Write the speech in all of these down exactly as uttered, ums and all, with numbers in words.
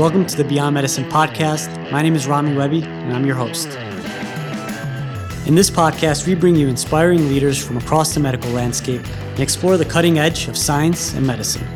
Welcome to the Beyond Medicine podcast. My name is Rami Webby, and I'm your host. In this podcast, we bring you inspiring leaders from across the medical landscape and explore the cutting edge of science and medicine.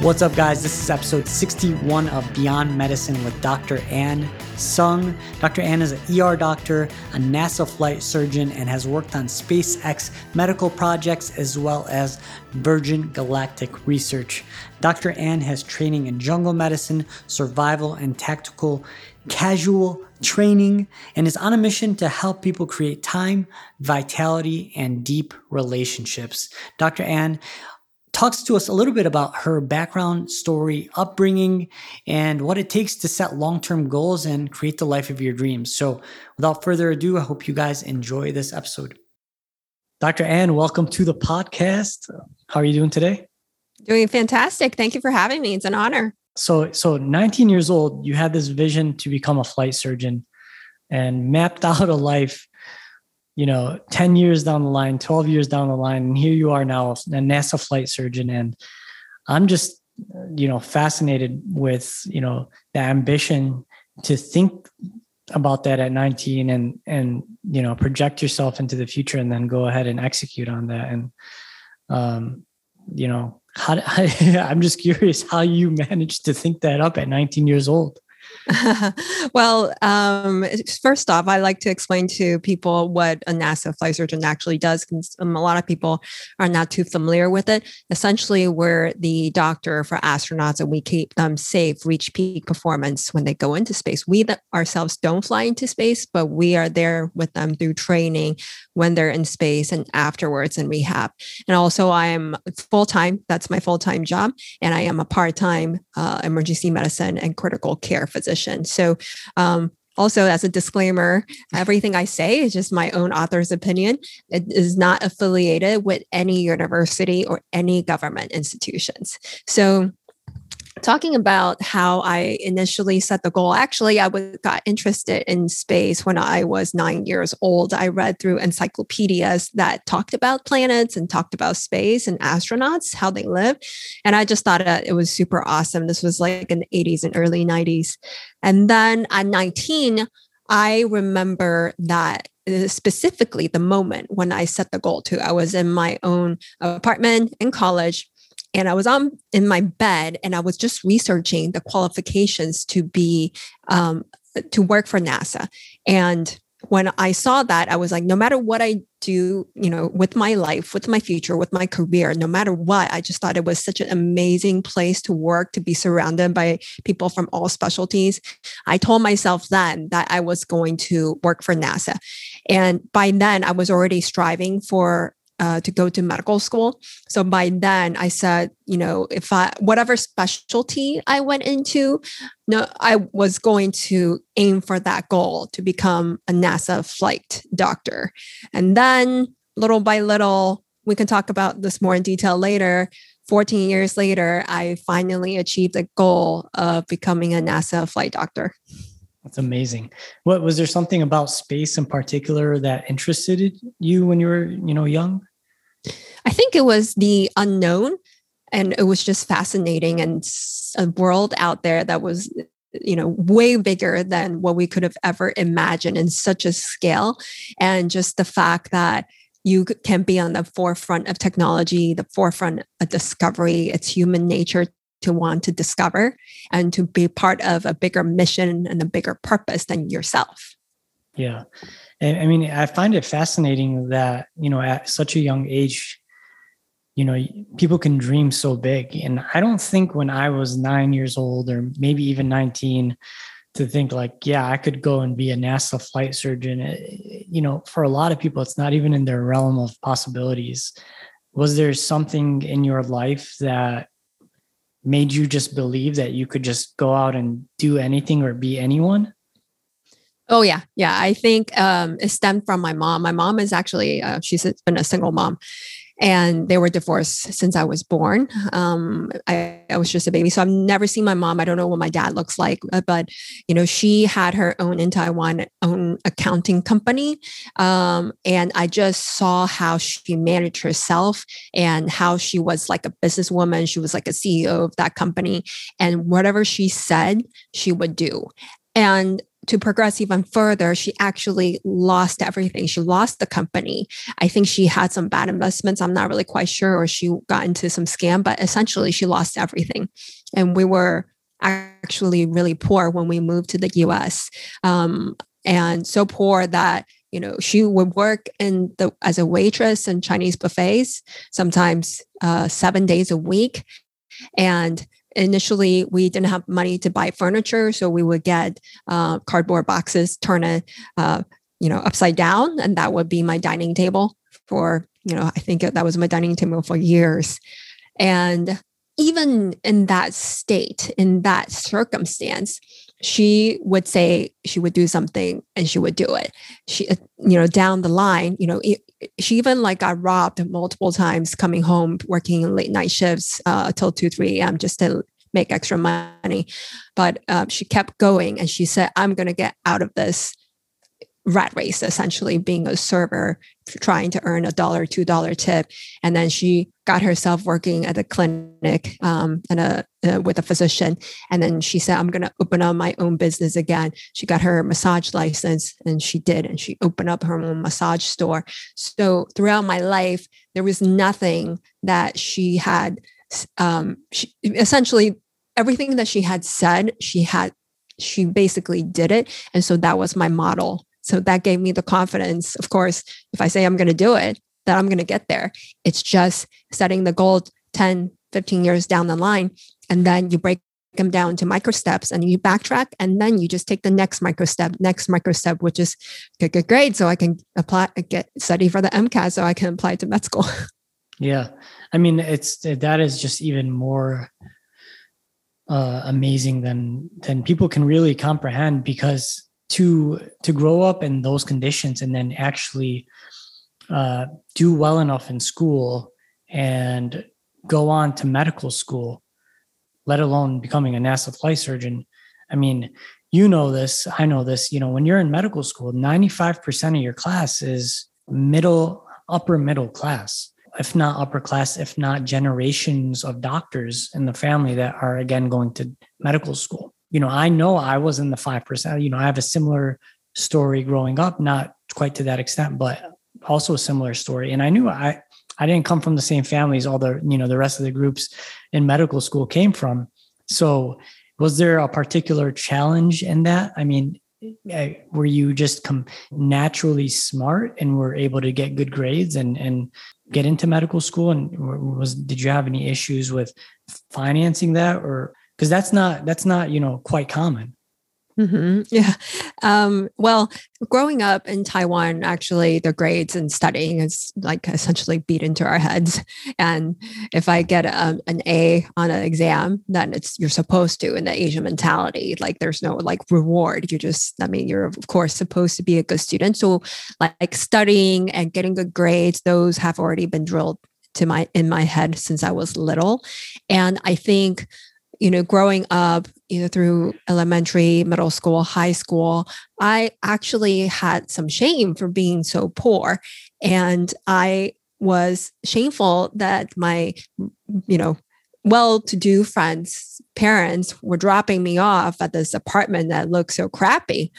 What's up, guys? This is episode sixty-one of Beyond Medicine with Doctor Anne Sung. Doctor Anne is an E R doctor, a NASA flight surgeon, and has worked on SpaceX medical projects as well as Virgin Galactic research. Doctor Anne has training in jungle medicine, survival, and tactical casual training, and is on a mission to help people create time, vitality, and deep relationships. Doctor Anne talks to us a little bit about her background, story, upbringing, and what it takes to set long-term goals and create the life of your dreams. So without further ado, I hope you guys enjoy this episode. Doctor Anne, welcome to the podcast. How are you doing today? Doing fantastic. Thank you for having me. It's an honor. So, so nineteen years old, you had this vision to become a flight surgeon and mapped out a life, you know, ten years down the line, twelve years down the line, and here you are now, a NASA flight surgeon. And I'm just, you know, fascinated with, you know, the ambition to think about that at nineteen and, and, you know, project yourself into the future and then go ahead and execute on that. And, um, you know, how, I'm just curious how you managed to think that up at nineteen years old. Well, um, first off, I like to explain to people what a NASA flight surgeon actually does, because a lot of people are not too familiar with it. Essentially, we're the doctor for astronauts, and we keep them safe, reach peak performance when they go into space. We th- ourselves don't fly into space, but we are there with them through training when they're in space and afterwards in rehab. And also, I am full-time. That's my full-time job. And I am a part-time uh, emergency medicine and critical care physician. So um, also as a disclaimer, everything I say is just my own author's opinion. It is not affiliated with any university or any government institutions. So talking about how I initially set the goal, actually, I was, got interested in space when I was nine years old. I read through encyclopedias that talked about planets and talked about space and astronauts, how they live. And I just thought it was super awesome. This was like in the eighties and early nineties. And then at nineteen, I remember that specifically the moment when I set the goal to. I was in my own apartment in college, and I was on in my bed, and I was just researching the qualifications to be um, to work for NASA. And when I saw that, I was like, no matter what I do, you know, with my life, with my future, with my career, no matter what, I just thought it was such an amazing place to work, to be surrounded by people from all specialties. I told myself then that I was going to work for NASA, and by then I was already striving for. Uh, to go to medical school. So by then I said, you know, if I, whatever specialty I went into, no, I was going to aim for that goal to become a NASA flight doctor. And then little by little, we can talk about this more in detail later. fourteen years later, I finally achieved the goal of becoming a NASA flight doctor. That's amazing. What, was there something about space in particular that interested you when you were, you know, young? I think it was the unknown, and it was just fascinating, and a world out there that was, you know, way bigger than what we could have ever imagined in such a scale. And just the fact that you can be on the forefront of technology, the forefront of discovery. It's human nature to want to discover and to be part of a bigger mission and a bigger purpose than yourself. Yeah. I mean, I find it fascinating that, you know, at such a young age, you know, people can dream so big. And I don't think when I was nine years old or maybe even nineteen to think like, yeah, I could go and be a NASA flight surgeon. You know, for a lot of people, it's not even in their realm of possibilities. Was there something in your life that made you just believe that you could just go out and do anything or be anyone? Oh, yeah. Yeah. I think um, it stemmed from my mom. My mom is actually, uh, she's been a single mom. and they were divorced since I was born. Um, I, I was just a baby. So I've never seen my mom. I don't know what my dad looks like, but, you know, she had her own in Taiwan, own accounting company. Um, and I just saw how she managed herself and how she was like a businesswoman. She was like a C E O of that company, and whatever she said, she would do. And to progress even further, she actually lost everything. She lost the company. I think she had some bad investments. I'm not really quite sure, or she got into some scam, but essentially she lost everything. And we were actually really poor when we moved to the U S. Um, and so poor that, you know, she would work in the as a waitress in Chinese buffets, sometimes uh, seven days a week. And initially, we didn't have money to buy furniture, so we would get uh, cardboard boxes, turn it, uh, you know, upside down, and that would be my dining table for, you know, I think that was my dining table for years. And even in that state, in that circumstance, she would say she would do something, and she would do it. She, you know, down the line, you know, it, she even like got robbed multiple times coming home, working late night shifts uh, till two, three a m just to make extra money. But uh, she kept going, and she said, "I'm going to get out of this rat race." Essentially, being a server, trying to earn a dollar, two dollar tip, and then she got herself working at the clinic um, and a uh, with a physician. And then she said, I'm going to open up my own business again. She got her massage license, and she did. And she opened up her own massage store. So throughout my life, there was nothing that she had, um, she, essentially everything that she had said, she had, she basically did it. And so that was my model. So that gave me the confidence. Of course, if I say I'm going to do it, that I'm going to get there. It's just setting the goal ten, fifteen years down the line. And then you break them down to micro steps, and you backtrack. And then you just take the next micro step, next micro step, which is get good grades so I can apply, get study for the MCAT so I can apply to med school. Yeah. I mean, it's, that is just even more uh, amazing than, than people can really comprehend, because to, to grow up in those conditions and then actually uh, do well enough in school and go on to medical school, let alone becoming a NASA flight surgeon. I mean, you know this, I know this, you know, when you're in medical school, ninety-five percent of your class is middle, upper middle class, if not upper class, if not generations of doctors in the family that are, again, going to medical school. You know, I know I was in the five percent, you know, I have a similar story growing up, not quite to that extent, but also a similar story. And I knew I, I didn't come from the same families all the, you know, the rest of the groups in medical school came from. So was there a particular challenge in that? I mean, were you just come naturally smart and were able to get good grades and, and get into medical school? And was, did you have any issues with financing that? Or, cause that's not, that's not, you know, quite common. Mm-hmm. Yeah. Um, well, growing up in Taiwan, actually, the grades and studying is like essentially beat into our heads. And if I get a, an A on an exam, then it's, you're supposed to, in the Asian mentality, like there's no like reward. You just, I mean, you're of course supposed to be a good student. So like, like studying and getting good grades, those have already been drilled to my, in my head since I was little. And I think, you know, growing up, you know, through elementary, middle school, high school, I actually had some shame for being so poor. And I was shameful that my, you know, well-to-do friends' parents were dropping me off at this apartment that looked so crappy.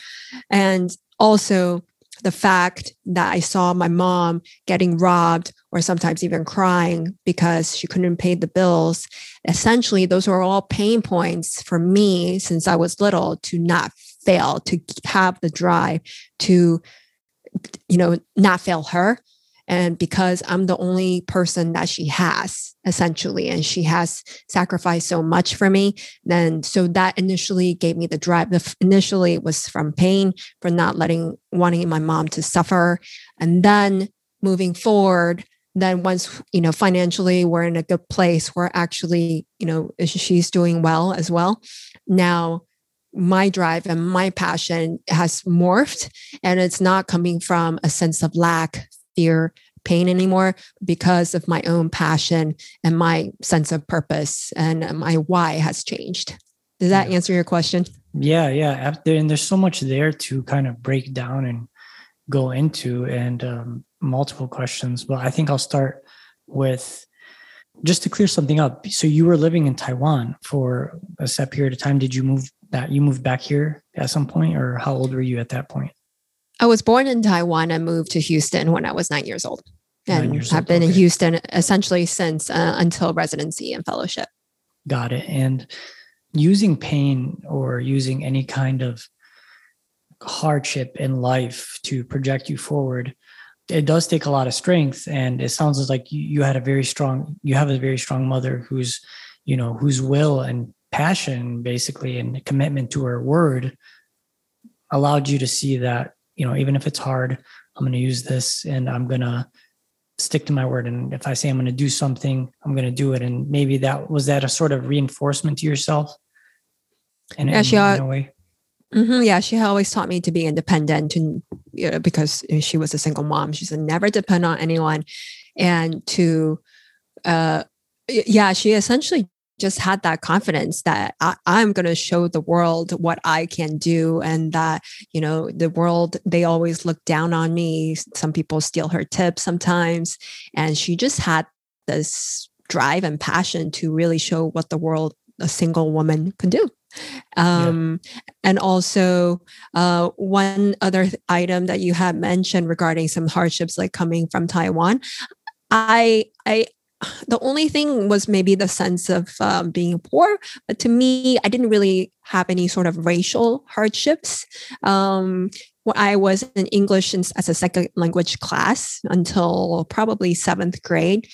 And also the fact that I saw my mom getting robbed or sometimes even crying because she couldn't pay the bills. Essentially, those were all pain points for me since I was little to not fail, to have the drive to, you know, not fail her. And because I'm the only person that she has, essentially, and she has sacrificed so much for me, then so that initially gave me the drive. The, initially, it was from pain, from not letting, wanting my mom to suffer. And then moving forward, then once, you know, financially, we're in a good place, we're actually, you know, she's doing well as well. Now, my drive and my passion has morphed, and it's not coming from a sense of lack, fear, pain anymore because of my own passion and my sense of purpose and my why has changed. Does that answer your question? Yeah, yeah. And there's so much there to kind of break down and go into, and um, multiple questions. But I think I'll start with, just to clear something up. So you were living in Taiwan for a set period of time. Did you move that you moved back here at some point, or how old were you at that point? I was born in Taiwan and moved to Houston when I was nine years old, and nine years old, I've been okay. in Houston essentially since uh, until residency and fellowship. Got it. And using pain or using any kind of hardship in life to project you forward, it does take a lot of strength. And it sounds like you had a very strong, you have a very strong mother who's, you know, whose will and passion basically, and commitment to her word allowed you to see that, you know, even if it's hard, I'm going to use this and I'm going to stick to my word. And if I say I'm going to do something, I'm going to do it. And maybe that was that a sort of reinforcement to yourself? And yeah, in, she, in a way. Mm-hmm, yeah, she always taught me to be independent, and you know, because she was a single mom. She said, never depend on anyone. And to, uh, yeah, she essentially just had that confidence that I, I'm going to show the world what I can do, and that, you know, the world, they always look down on me. Some people steal her tips sometimes. And she just had this drive and passion to really show what the world, a single woman, can do. Um, yeah. And also, uh, one other item that you had mentioned regarding some hardships, like coming from Taiwan, I, I, the only thing was maybe the sense of um, being poor. But to me, I didn't really have any sort of racial hardships. Um, I was in English as a second language class until probably seventh grade.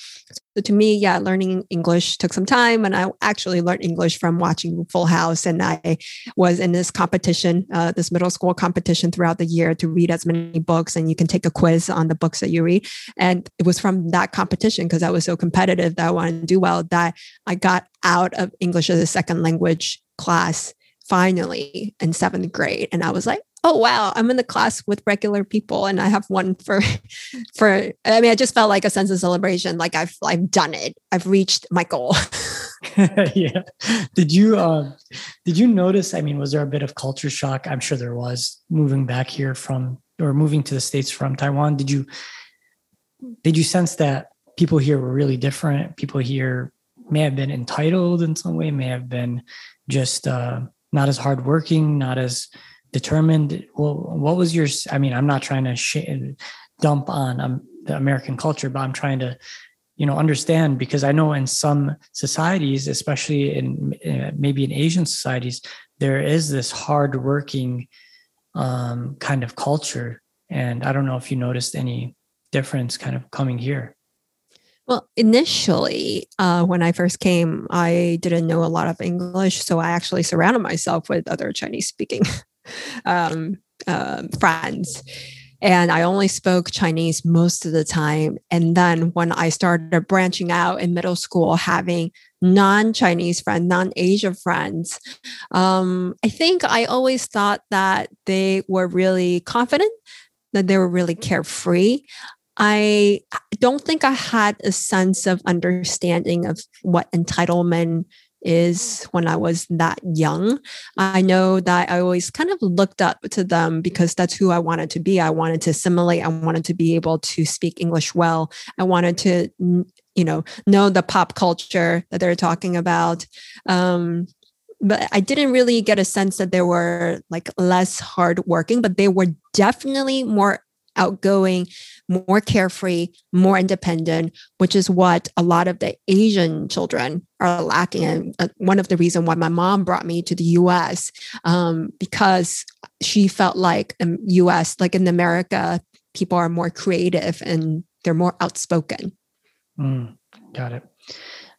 So to me, yeah, learning English took some time. And I actually learned English from watching Full House. And I was in this competition, uh, this middle school competition throughout the year to read as many books. And you can take a quiz on the books that you read. And it was from that competition, because I was so competitive that I wanted to do well, that I got out of English as a second language class finally in seventh grade. And I was like, oh, wow, I'm in the class with regular people, and I have one for, for, I mean, I just felt like a sense of celebration. Like I've, I've done it. I've reached my goal. Yeah. Did you, uh, did you notice, I mean, was there a bit of culture shock? I'm sure there was, moving back here from, or moving to the States from Taiwan. Did you, did you sense that people here were really different? People here may have been entitled in some way, may have been just uh, not as hardworking, not as determined. Well, what was your, I mean, I'm not trying to sh- dump on um, the American culture, but I'm trying to, you know, understand, because I know in some societies, especially in uh, maybe in Asian societies, there is this hardworking um, kind of culture. And I don't know if you noticed any difference kind of coming here. Well, initially, uh, when I first came, I didn't know a lot of English. So I actually surrounded myself with other Chinese speaking Um, uh, friends. And I only spoke Chinese most of the time. And then when I started branching out in middle school, having non-Chinese friends, non-Asian friends, um, I think I always thought that they were really confident, that they were really carefree. I don't think I had a sense of understanding of what entitlement is when I was that young. I know that I always kind of looked up to them because that's who I wanted to be. I wanted to assimilate. I wanted to be able to speak English well. I wanted to, you know, know the pop culture that they're talking about. Um, but I didn't really get a sense that they were like less hardworking, but they were definitely more outgoing, more carefree, more independent, which is what a lot of the Asian children are lacking. And one of the reasons why my mom brought me to the U S, um, because she felt like in the U S, like in America, people are more creative and they're more outspoken. Mm, got it.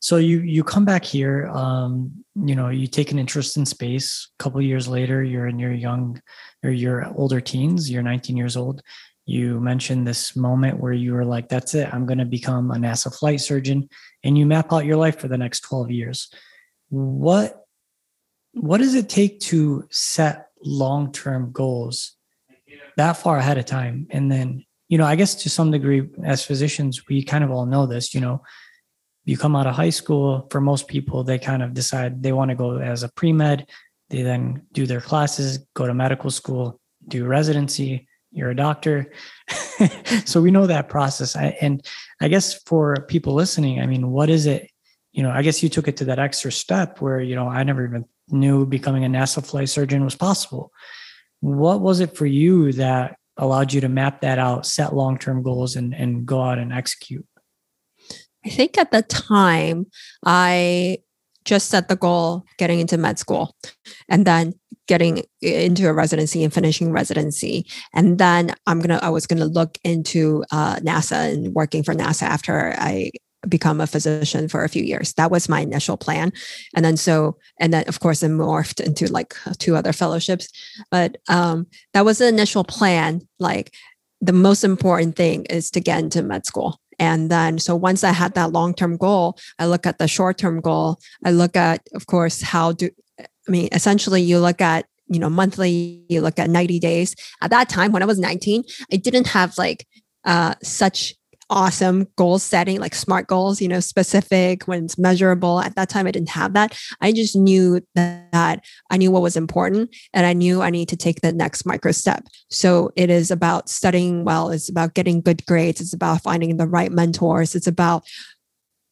So you you come back here, um, you know, you take an interest in space. A couple of years later, you're in your young or your older teens. You're nineteen years old. You mentioned this moment where you were like, that's it, I'm going to become a NASA flight surgeon, and you map out your life for the next twelve years. What, what does it take to set long-term goals that far ahead of time? And then you know, I guess to some degree, as physicians, we kind of all know this, you know, you come out of high school, for most people, they kind of decide they want to go as a pre-med. They then do their classes, go to medical school, do residency. You're a doctor. So we know that process. I, and I guess for people listening, I mean, what is it? You know, I guess you took it to that extra step where, you know, I never even knew becoming a NASA flight surgeon was possible. What was it for you that allowed you to map that out, set long-term goals, and, and go out and execute? I think at the time, I just set the goal getting into med school and then getting into a residency and finishing residency. And then I'm gonna, I was going to look into uh, NASA and working for NASA after I become a physician for a few years. That was my initial plan. And then so, and then of course it morphed into like two other fellowships, but um, that was the initial plan. Like the most important thing is to get into med school. And then, so once I had that long-term goal, I look at the short-term goal. I look at, of course, how do, I mean, essentially you look at, you know, monthly, you look at ninety days. At that time, when I was nineteen, I didn't have like uh, such awesome goal setting, like SMART goals, you know, specific, when it's measurable. At that time, I didn't have that. I just knew that I knew what was important and I knew I need to take the next micro step. So it is about studying well. It's about getting good grades. It's about finding the right mentors. It's about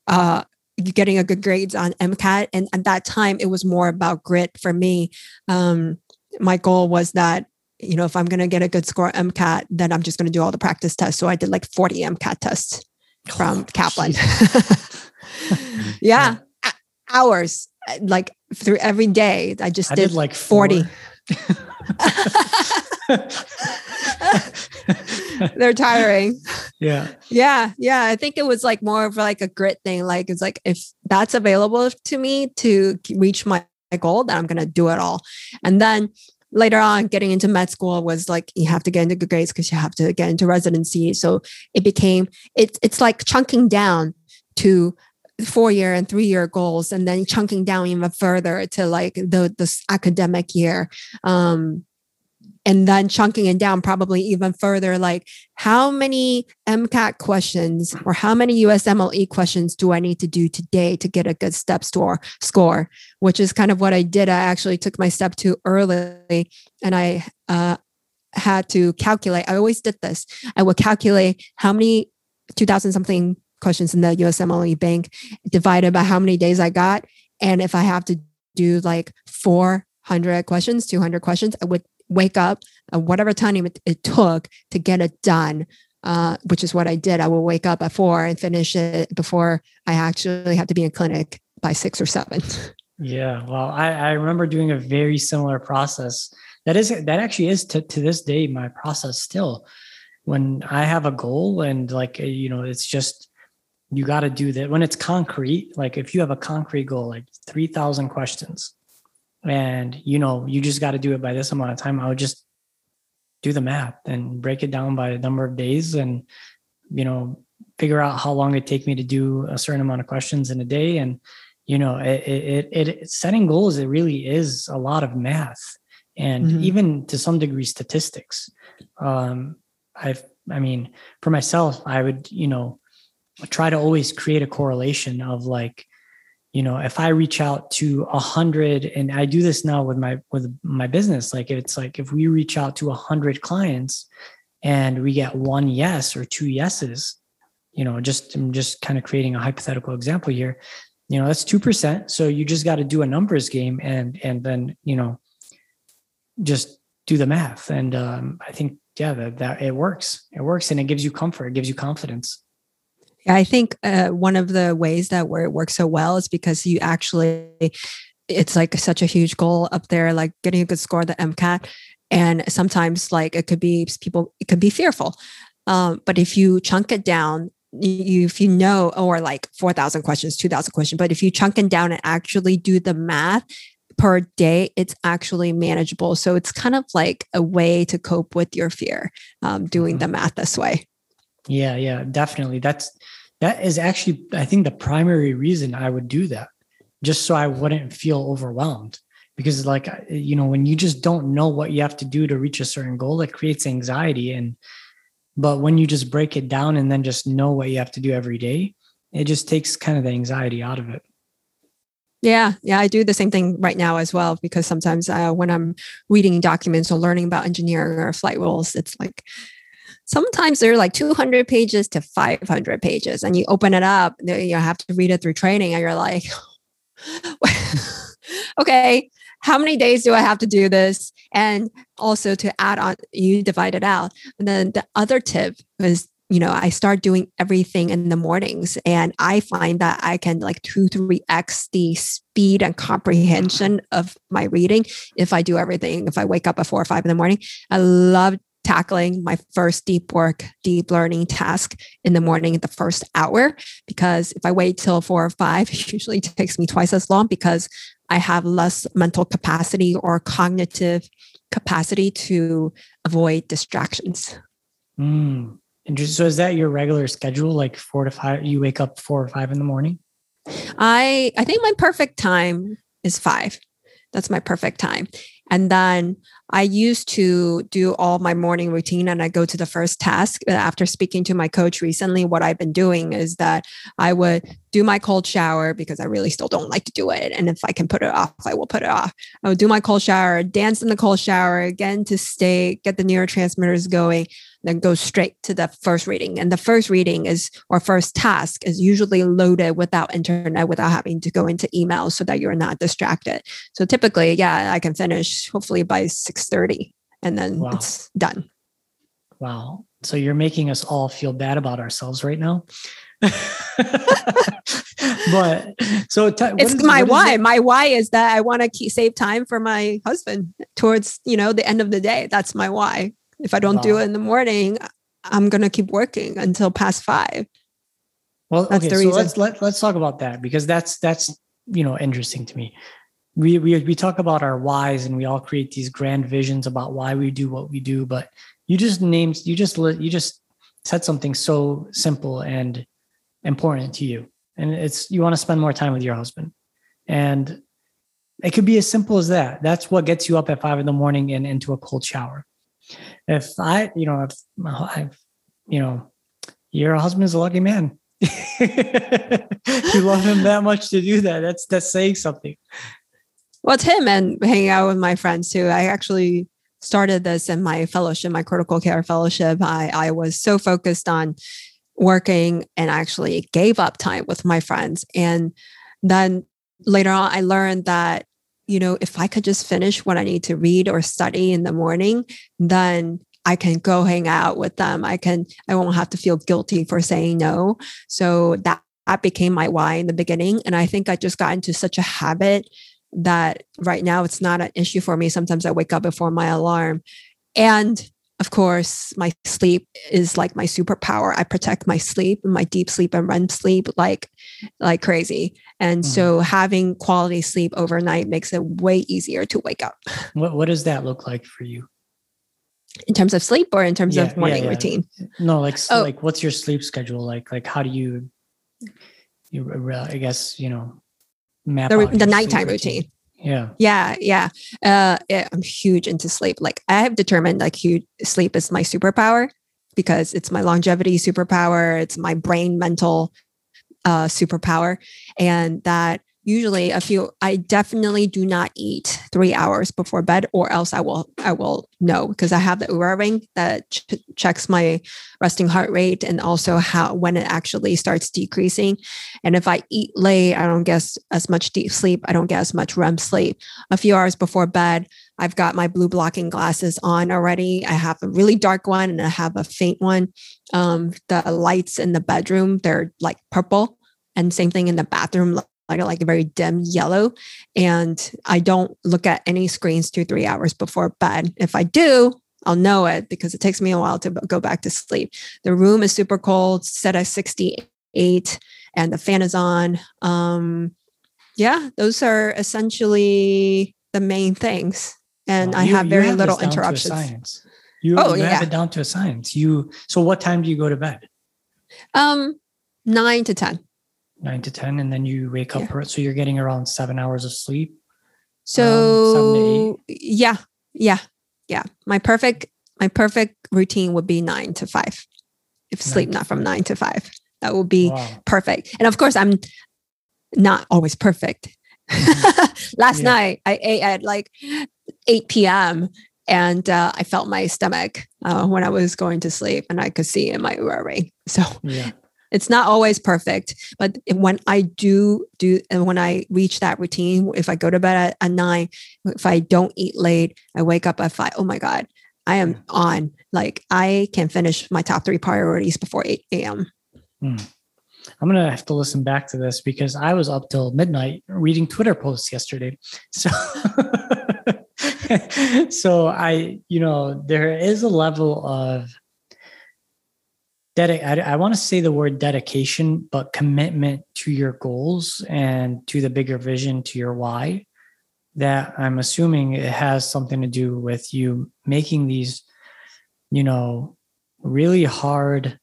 uh, getting a good grades on MCAT. And at that time, it was more about grit for me. Um, my goal was that, you know, if I'm going to get a good score MCAT, then I'm just going to do all the practice tests. So I did like forty MCAT tests from oh, Kaplan. yeah. yeah. Hours, like through every day. I just I did, did like forty. They're tiring. Yeah. Yeah. Yeah. I think it was like more of like a grit thing. Like, it's like, if that's available to me to reach my goal, then I'm going to do it all. And then later on, getting into med school was like, you have to get into good grades because you have to get into residency. So it became, it, it's like chunking down to four-year and three-year goals, and then chunking down even further to like the this academic year. Um, and then chunking it down probably even further, like how many MCAT questions or how many U S M L E questions do I need to do today to get a good step store score, which is kind of what I did. I actually took my step too early, and I uh, had to calculate. I always did this. I would calculate how many two thousand something questions in the U S M L E bank divided by how many days I got. And if I have to do like four hundred questions, two hundred questions, I would wake up at whatever time it, it took to get it done, uh, which is what I did. I will wake up at four and finish it before I actually have to be in clinic by six or seven. Yeah. Well, I, I remember doing a very similar process. That is, that actually is to, to this day, my process still. When I have a goal and like, you know, it's just, you got to do that when it's concrete. Like if you have a concrete goal, like three thousand questions, and, you know, you just got to do it by this amount of time, I would just do the math and break it down by a number of days and, you know, figure out how long it take me to do a certain amount of questions in a day. And, you know, it, it, it, it setting goals, it really is a lot of math and mm-hmm. even to some degree statistics. Um, I've, I mean, for myself, I would, you know, try to always create a correlation of like, you know, if I reach out to a hundred, and I do this now with my, with my business, like it's like, if we reach out to a hundred clients and we get one yes or two yeses, you know, just, I'm just kind of creating a hypothetical example here, you know, that's two percent. So you just got to do a numbers game and, and then, you know, just do the math. And um, I think, yeah, that, that it works, it works. And it gives you comfort. It gives you confidence. I think uh, one of the ways that where it works so well is because you actually, it's like such a huge goal up there, like getting a good score at the MCAT. And sometimes like it could be people, it could be fearful. Um, but if you chunk it down, you, if you know, or like four thousand questions, two thousand questions, but if you chunk it down and actually do the math per day, it's actually manageable. So it's kind of like a way to cope with your fear, um, doing mm-hmm. the math this way. Yeah, yeah, definitely. That's, that is actually, I think, the primary reason I would do that, just so I wouldn't feel overwhelmed. Because like, you know, when you just don't know what you have to do to reach a certain goal, it creates anxiety. And But when you just break it down and then just know what you have to do every day, it just takes kind of the anxiety out of it. Yeah. Yeah. I do the same thing right now as well, because sometimes uh, when I'm reading documents or learning about engineering or flight rules, it's like, sometimes they're like two hundred pages to five hundred pages, and you open it up, you have to read it through training, and you're like, okay, how many days do I have to do this? And also to add on, you divide it out. And then the other tip is, you know, I start doing everything in the mornings, and I find that I can like two, three X the speed and comprehension of my reading if I do everything. If I wake up at four or five in the morning, I love tackling my first deep work, deep learning task in the morning at the first hour, because if I wait till four or five, it usually takes me twice as long because I have less mental capacity or cognitive capacity to avoid distractions. Mm. And so is that your regular schedule? Like four to five, you wake up four or five in the morning? I I think my perfect time is five. That's my perfect time. And then I used to do all my morning routine and I go to the first task. But after speaking to my coach recently, what I've been doing is that I would do my cold shower, because I really still don't like to do it. And if I can put it off, I will put it off. I would do my cold shower, dance in the cold shower again to stay, get the neurotransmitters going, then go straight to the first reading. And the first reading is, or first task is usually loaded without internet, without having to go into email, so that you're not distracted. So typically, yeah, I can finish hopefully by six thirty, and then wow. It's done. Wow. So you're making us all feel bad about ourselves right now. But so t- it's is, my why. It? My why is that I want to save time for my husband towards, you know, the end of the day. That's my why. If I don't wow. do it in the morning, I'm going to keep working until past five. Well, that's okay. The reason. So let's, let, let's talk about that, because that's, that's, you know, interesting to me. We, we, we talk about our whys, and we all create these grand visions about why we do what we do, but you just named, you just, you just said something so simple and important to you. And it's, you want to spend more time with your husband, and it could be as simple as that. That's what gets you up at five in the morning and into a cold shower. If I, you know, if my, you know, your husband's a lucky man. You love him that much to do that. That's, that's saying something. Well, it's him and hanging out with my friends too. I actually started this in my fellowship, my critical care fellowship. I, I was so focused on working and actually gave up time with my friends. And then later on, I learned that, you know, if I could just finish what I need to read or study in the morning, then I can go hang out with them. I can, I won't have to feel guilty for saying no. So that, that became my why in the beginning. And I think I just got into such a habit that right now it's not an issue for me. Sometimes I wake up before my alarm. And of course, my sleep is like my superpower. I protect my sleep, my deep sleep and R E M sleep like, like crazy. And mm-hmm. so having quality sleep overnight makes it way easier to wake up. What What does that look like for you? In terms of sleep or in terms yeah, of morning yeah, yeah. routine? No, like, oh. like what's your sleep schedule? Like, like how do you, you I guess, you know, map the, out the nighttime routine. routine. Yeah. Yeah. Yeah. Uh, yeah. I'm huge into sleep. Like I have determined like huge sleep is my superpower, because it's my longevity superpower. It's my brain mental uh, superpower. And that usually a few, I definitely do not eat three hours before bed, or else I will, I will know, because I have the Oura ring that ch- checks my resting heart rate and also how, when it actually starts decreasing. And if I eat late, I don't get as much deep sleep. I don't get as much R E M sleep. A few hours before bed, I've got my blue blocking glasses on already. I have a really dark one and I have a faint one. Um, the lights in the bedroom, they're like purple, and same thing in the bathroom. Like, like a very dim yellow. And I don't look at any screens two, three hours before bed. If I do, I'll know it, because it takes me a while to go back to sleep. The room is super cold, set at sixty-eight, and the fan is on. Um, yeah, those are essentially the main things. And well, you, I have very have little interruptions. You, oh, you yeah. have it down to a science. You, so what time do you go to bed? Um, nine to ten. nine to ten, and then you wake up. Yeah. So you're getting around seven hours of sleep. So um, yeah, yeah, yeah. My perfect My perfect routine would be nine to five. If sleep not from nine to five, that would be wow. perfect. And of course, I'm not always perfect. Mm-hmm. Last yeah. night I ate at like eight p.m. and uh, I felt my stomach uh, when I was going to sleep, and I could see in my Oura ring. So yeah. it's not always perfect, but when I do do, and when I reach that routine, if I go to bed at, at nine, if I don't eat late, I wake up at five. Oh my God, I am yeah. on. Like I can finish my top three priorities before eight a.m. Mm. I'm going to have to listen back to this because I was up till midnight reading Twitter posts yesterday. So, so I, you know, there is a level of, dedic- I, I want to say the word dedication, but commitment to your goals and to the bigger vision, to your why, that I'm assuming it has something to do with you making these, you know, really hard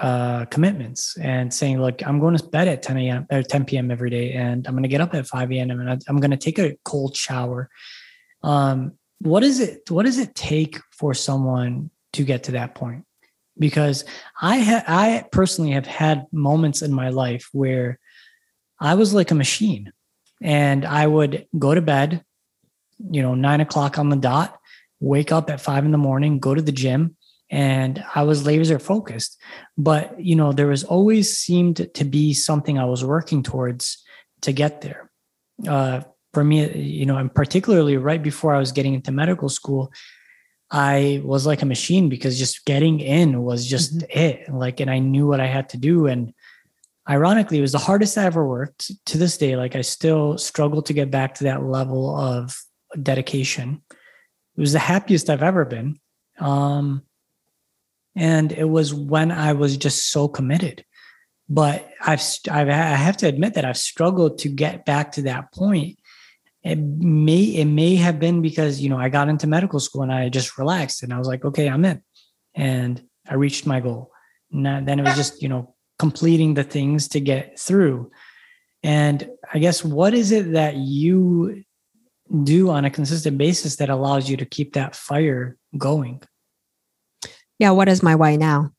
uh commitments and saying, look, I'm going to bed at ten a.m. or ten p.m. every day, and I'm going to get up at five a.m. and I'm going to take a cold shower. Um, what is it? What does it take for someone to get to that point? Because I ha- I personally have had moments in my life where I was like a machine, and I would go to bed, you know, nine o'clock on the dot, wake up at five in the morning, go to the gym. And I was laser focused, but you know, there was always seemed to be something I was working towards to get there. Uh, for me, you know, and particularly right before I was getting into medical school, I was like a machine because just getting in was just mm-hmm. it. Like, and I knew what I had to do. And ironically, it was the hardest I ever worked to this day. Like I still struggle to get back to that level of dedication. It was the happiest I've ever been. Um, And it was when I was just so committed, but I've, I've, I have to admit that I've struggled to get back to that point. It may, it may have been because, you know, I got into medical school and I just relaxed and I was like, okay, I'm in, and I reached my goal. And then it was just, you know, completing the things to get through. And I guess, what is it that you do on a consistent basis that allows you to keep that fire going? Yeah, what is my why now?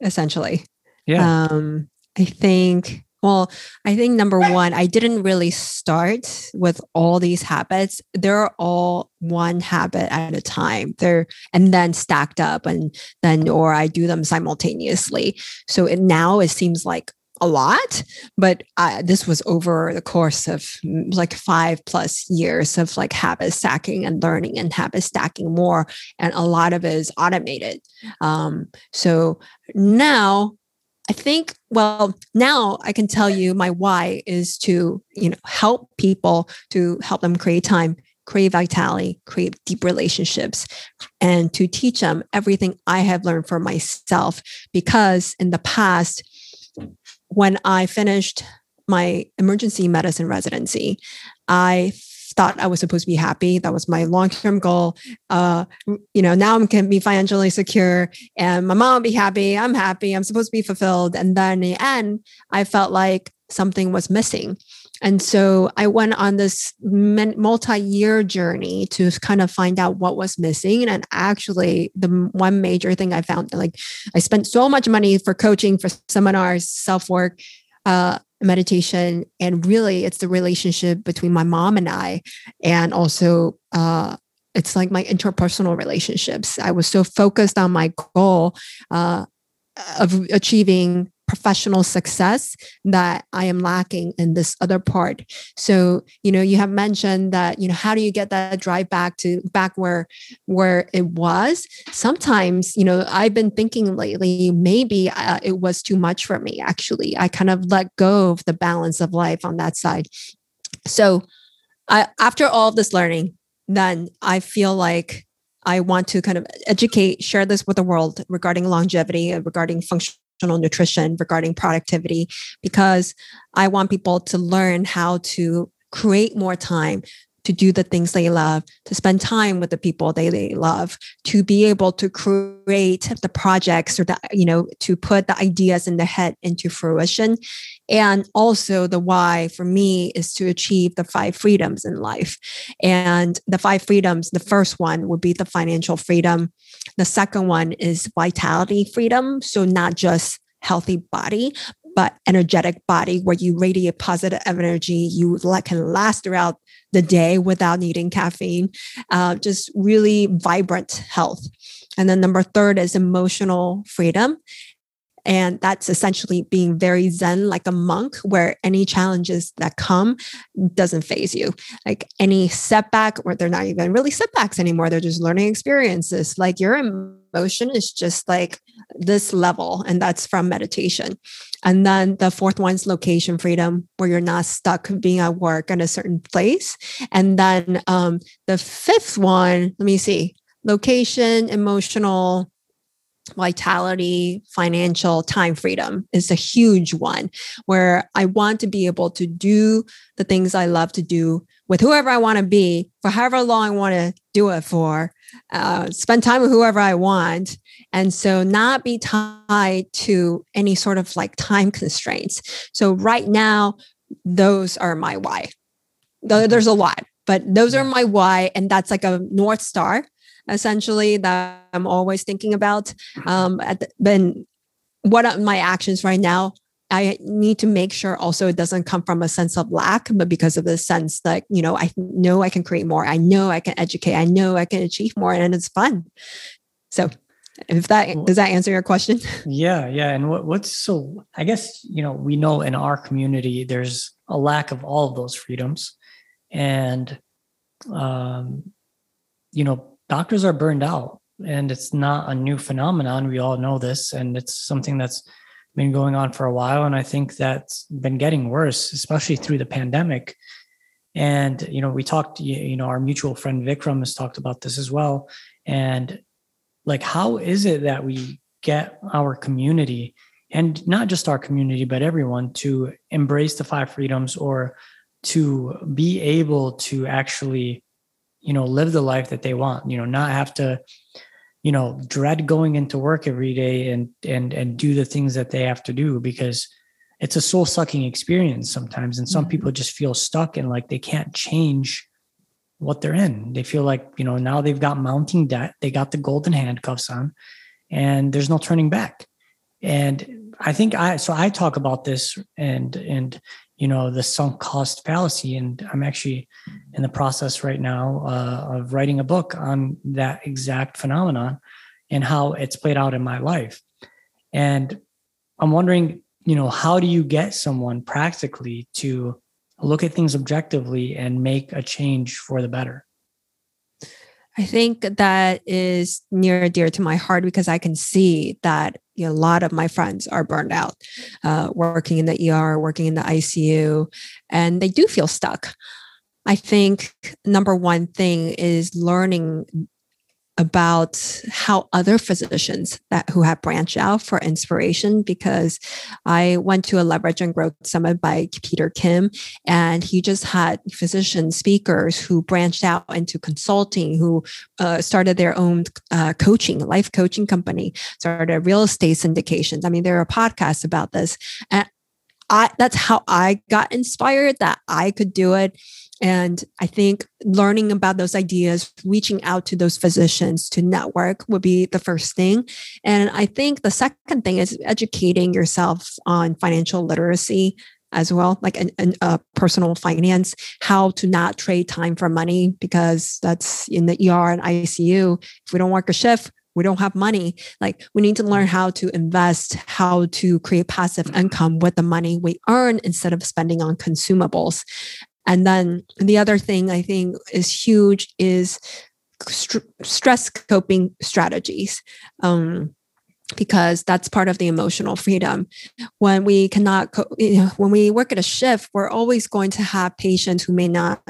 Essentially. Yeah. Um, I think, well, I think number one, I didn't really start with all these habits. They're all one habit at a time. They're and then stacked up and then or I do them simultaneously. So it, now it seems like a lot, but I, this was over the course of like five plus years of like habit stacking and learning and habit stacking more. And a lot of it is automated. Um, so now I think, well, now I can tell you my why is to, you know, help people, to help them create time, create vitality, create deep relationships, and to teach them everything I have learned for myself. Because in the past, when I finished my emergency medicine residency, I thought I was supposed to be happy. That was my long-term goal. Uh, you know, now I'm going to be financially secure and my mom will be happy. I'm happy. I'm supposed to be fulfilled. And then in the end, I felt like something was missing. And so I went on this multi-year journey to kind of find out what was missing. And actually, the one major thing I found, like I spent so much money for coaching, for seminars, self-work, uh, meditation, and really it's the relationship between my mom and I, and also uh, it's like my interpersonal relationships. I was so focused on my goal uh, of achieving professional success that I am lacking in this other part. So, you know, you have mentioned that, you know, how do you get that drive back to back where, where it was? Sometimes, you know, I've been thinking lately, maybe uh, it was too much for me. Actually, I kind of let go of the balance of life on that side. So I, after all this learning, then I feel like I want to kind of educate, share this with the world regarding longevity, regarding function, nutrition, regarding productivity, because I want people to learn how to create more time, to do the things they love, to spend time with the people they, they love, to be able to create the projects or the, you know, to put the ideas in their head into fruition. And also the why for me is to achieve the five freedoms in life. And the five freedoms, the first one would be the financial freedom. The second one is vitality freedom. So not just healthy body, but energetic body where you radiate positive energy, you can last throughout the day without needing caffeine, uh, just really vibrant health. And then number third is emotional freedom. And that's essentially being very Zen, like a monk, where any challenges that come doesn't phase you. Like any setback, or they're not even really setbacks anymore. They're just learning experiences. Like your emotion is just like this level, and that's from meditation. And then the fourth one's location freedom, where you're not stuck being at work in a certain place. And then um, the fifth one, let me see, location, emotional, vitality, financial, time freedom is a huge one where I want to be able to do the things I love to do with whoever I want to be for however long I want to do it for, uh, spend time with whoever I want. And so not be tied to any sort of like time constraints. So right now, those are my why. There's a lot, but those are my why. And that's like a North Star, essentially, that I'm always thinking about. Um, at the, then what are my actions right now? I need to make sure also it doesn't come from a sense of lack, but because of the sense that, you know, I know I can create more. I know I can educate. I know I can achieve more, and it's fun. So if that, does that answer your question? Yeah. Yeah. And what, what's so, I guess, you know, we know in our community, there's a lack of all of those freedoms, and, um, you know, doctors are burned out, and it's not a new phenomenon. We all know this, and it's something that's been going on for a while. And I think that's been getting worse, especially through the pandemic. And, you know, we talked, you know, our mutual friend Vikram has talked about this as well. And like, how is it that we get our community, and not just our community, but everyone, to embrace the five freedoms, or to be able to actually, you know, live the life that they want, you know, not have to, you know, dread going into work every day and, and, and do the things that they have to do, because it's a soul sucking experience sometimes. And some mm-hmm. people just feel stuck, and like, they can't change what they're in. They feel like, you know, now they've got mounting debt, they got the golden handcuffs on, and there's no turning back. And I think I, so I talk about this and, and, you know, the sunk cost fallacy. And I'm actually in the process right now uh, of writing a book on that exact phenomenon and how it's played out in my life. And I'm wondering, you know, how do you get someone practically to look at things objectively and make a change for the better? I think that is near and dear to my heart, because I can see that, you know, a lot of my friends are burned out, uh, working in the E R, working in the I C U, and they do feel stuck. I think number one thing is learning about how other physicians that who have branched out for inspiration, because I went to a Leverage and Growth Summit by Peter Kim, and he just had physician speakers who branched out into consulting, who uh, started their own uh, coaching, life coaching company, started real estate syndications. I mean, there are podcasts about this. And I, that's how I got inspired that I could do it. And I think learning about those ideas, reaching out to those physicians to network would be the first thing. And I think the second thing is educating yourself on financial literacy as well, like an, an, uh, personal finance, how to not trade time for money, because that's in the E R and I C U. If we don't work a shift, we don't have money. Like, we need to learn how to invest, how to create passive income with the money we earn instead of spending on consumables. And then the other thing I think is huge is st- stress coping strategies, um, because that's part of the emotional freedom. When we cannot, co- you know, when we work at a shift, we're always going to have patients who may not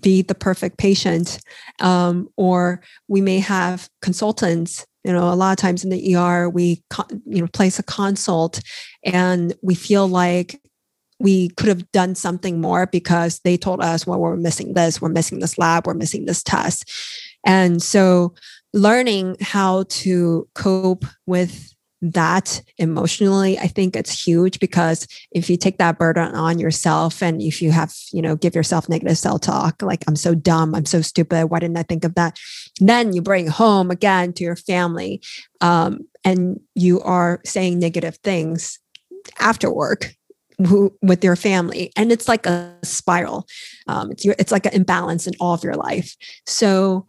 be the perfect patient, um, or we may have consultants. You know, a lot of times in the E R, we, con- you know, place a consult, and we feel like we could have done something more because they told us, well, we're missing this, we're missing this lab, we're missing this test. And so learning how to cope with that emotionally, I think it's huge, because if you take that burden on yourself and if you have, you know, give yourself negative self-talk, like I'm so dumb, I'm so stupid, why didn't I think of that? And then you bring home again to your family um, and you are saying negative things after work who, with your family. And it's like a spiral. Um, it's, your, it's like an imbalance in all of your life. So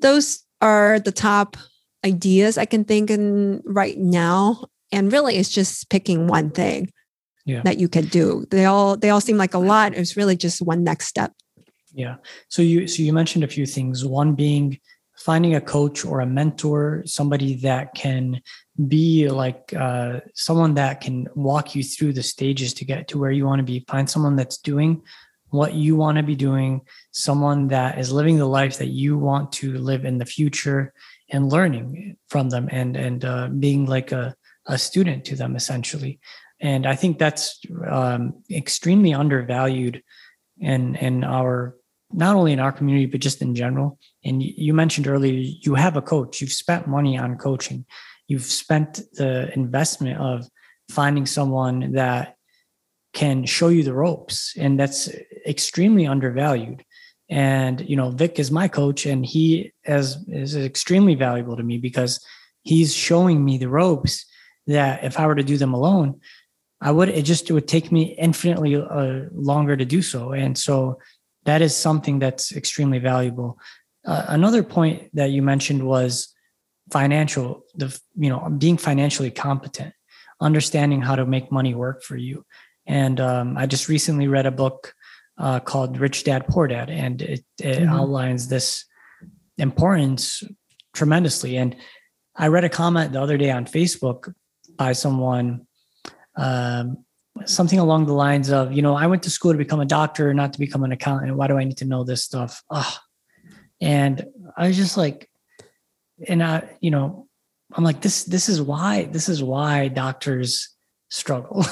those are the top ideas I can think in right now. And really it's just picking one thing yeah. that you can do. They all, they all seem like a lot. It's really just one next step. Yeah. So you, so you mentioned a few things, one being finding a coach or a mentor, somebody that can be like uh, someone that can walk you through the stages to get to where you want to be. Find someone that's doing what you want to be doing, someone that is living the life that you want to live in the future, and learning from them and, and uh, being like a, a student to them, essentially. And I think that's um, extremely undervalued in, in our, not only in our community, but just in general. And you mentioned earlier, you have a coach, you've spent money on coaching. You've spent the investment of finding someone that can show you the ropes. And that's extremely undervalued. And, you know, Vic is my coach and he is, is extremely valuable to me because he's showing me the ropes that if I were to do them alone, I would, it just, it would take me infinitely uh, longer to do so. And so that is something that's extremely valuable. Uh, another point that you mentioned was financial, the, you know, being financially competent, understanding how to make money work for you. And um, I just recently read a book Uh, called Rich Dad Poor Dad, and it, it mm-hmm. outlines this importance tremendously. And I read a comment the other day on Facebook by someone, um, something along the lines of, you know, I went to school to become a doctor, not to become an accountant. Why do I need to know this stuff? Ugh. And I was just like, and I, you know, I'm like, this, this is why, this is why doctors struggle.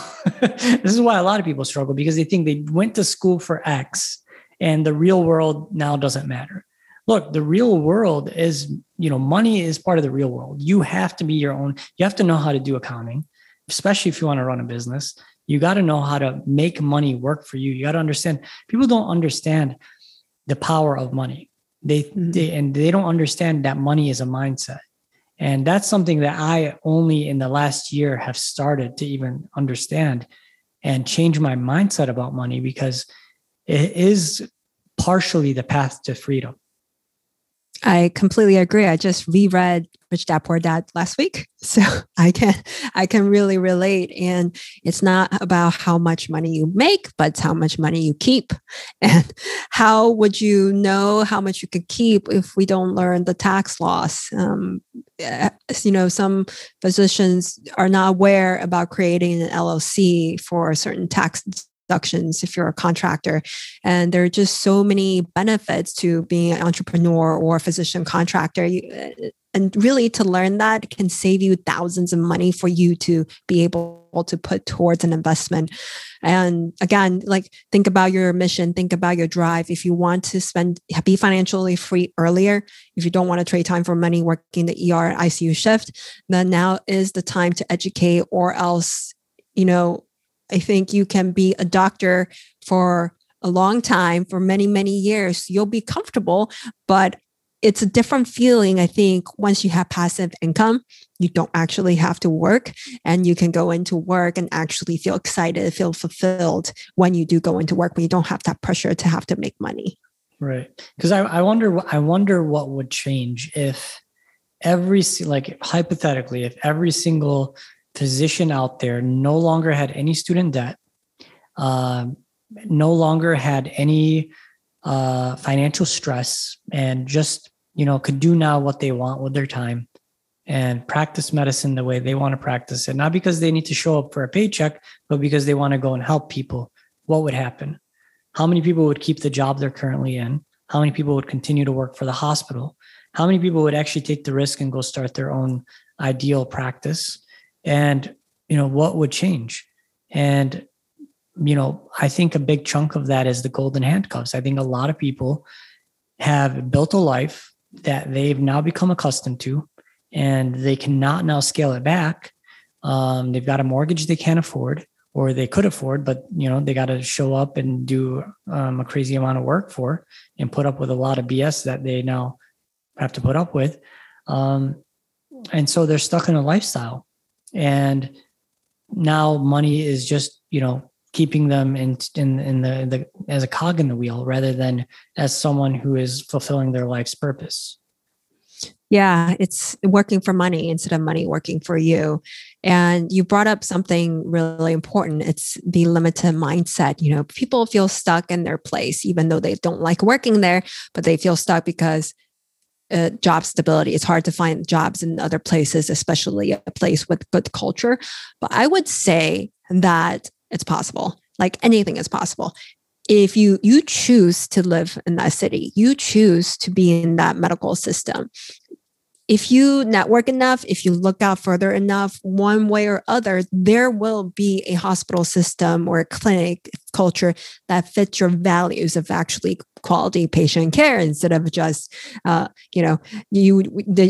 This is why a lot of people struggle, because they think they went to school for X and the real world now doesn't matter. Look, the real world is, you know, money is part of the real world. You have to be your own. You have to know how to do accounting, especially if you want to run a business. You got to know how to make money work for you. You got to understand. People don't understand the power of money. They, mm-hmm. they and they don't understand that money is a mindset. And that's something that I only in the last year have started to even understand and change my mindset about money, because it is partially the path to freedom. I completely agree. I just reread Rich Dad Poor Dad last week, so I can I can really relate. And it's not about how much money you make, but it's how much money you keep. And how would you know how much you could keep if we don't learn the tax laws? Um, you know, some physicians are not aware about creating an L L C for certain tax deductions if you're a contractor. And there are just so many benefits to being an entrepreneur or a physician contractor. You, and really to learn that can save you thousands of money for you to be able to put towards an investment. And again, like think about your mission, think about your drive. If you want to spend, be financially free earlier, if you don't want to trade time for money working the E R and I C U shift, then now is the time to educate, or else, you know, I think you can be a doctor for a long time, for many, many years. You'll be comfortable, but it's a different feeling. I think once you have passive income, you don't actually have to work, and you can go into work and actually feel excited, feel fulfilled when you do go into work, when you don't have that pressure to have to make money. Right. Because I, I wonder, I wonder what would change if every, like hypothetically, if every single physician out there no longer had any student debt, uh, no longer had any uh, financial stress, and just, you know, could do now what they want with their time and practice medicine the way they want to practice it, not because they need to show up for a paycheck, but because they want to go and help people. What would happen? How many people would keep the job they're currently in? How many people would continue to work for the hospital? How many people would actually take the risk and go start their own ideal practice? And, you know, what would change? And you know, I think a big chunk of that is the golden handcuffs. I think a lot of people have built a life that they've now become accustomed to, and they cannot now scale it back. Um, they've got a mortgage they can't afford, or they could afford, but you know, they got to show up and do um, a crazy amount of work for, and put up with a lot of B S that they now have to put up with. Um, and so they're stuck in a lifestyle, and now money is just, you know, keeping them in, in, in the, the, as a cog in the wheel, rather than as someone who is fulfilling their life's purpose. Yeah. It's working for money instead of money working for you. And you brought up something really important. It's the limited mindset. You know, people feel stuck in their place, even though they don't like working there, but they feel stuck because Uh, job stability. It's hard to find jobs in other places, especially a place with good culture. But I would say that it's possible. Like anything is possible. If you you choose to live in that city, you choose to be in that medical system. If you network enough, if you look out further enough, one way or other, there will be a hospital system or a clinic culture that fits your values of actually quality patient care, instead of just, uh, you know, you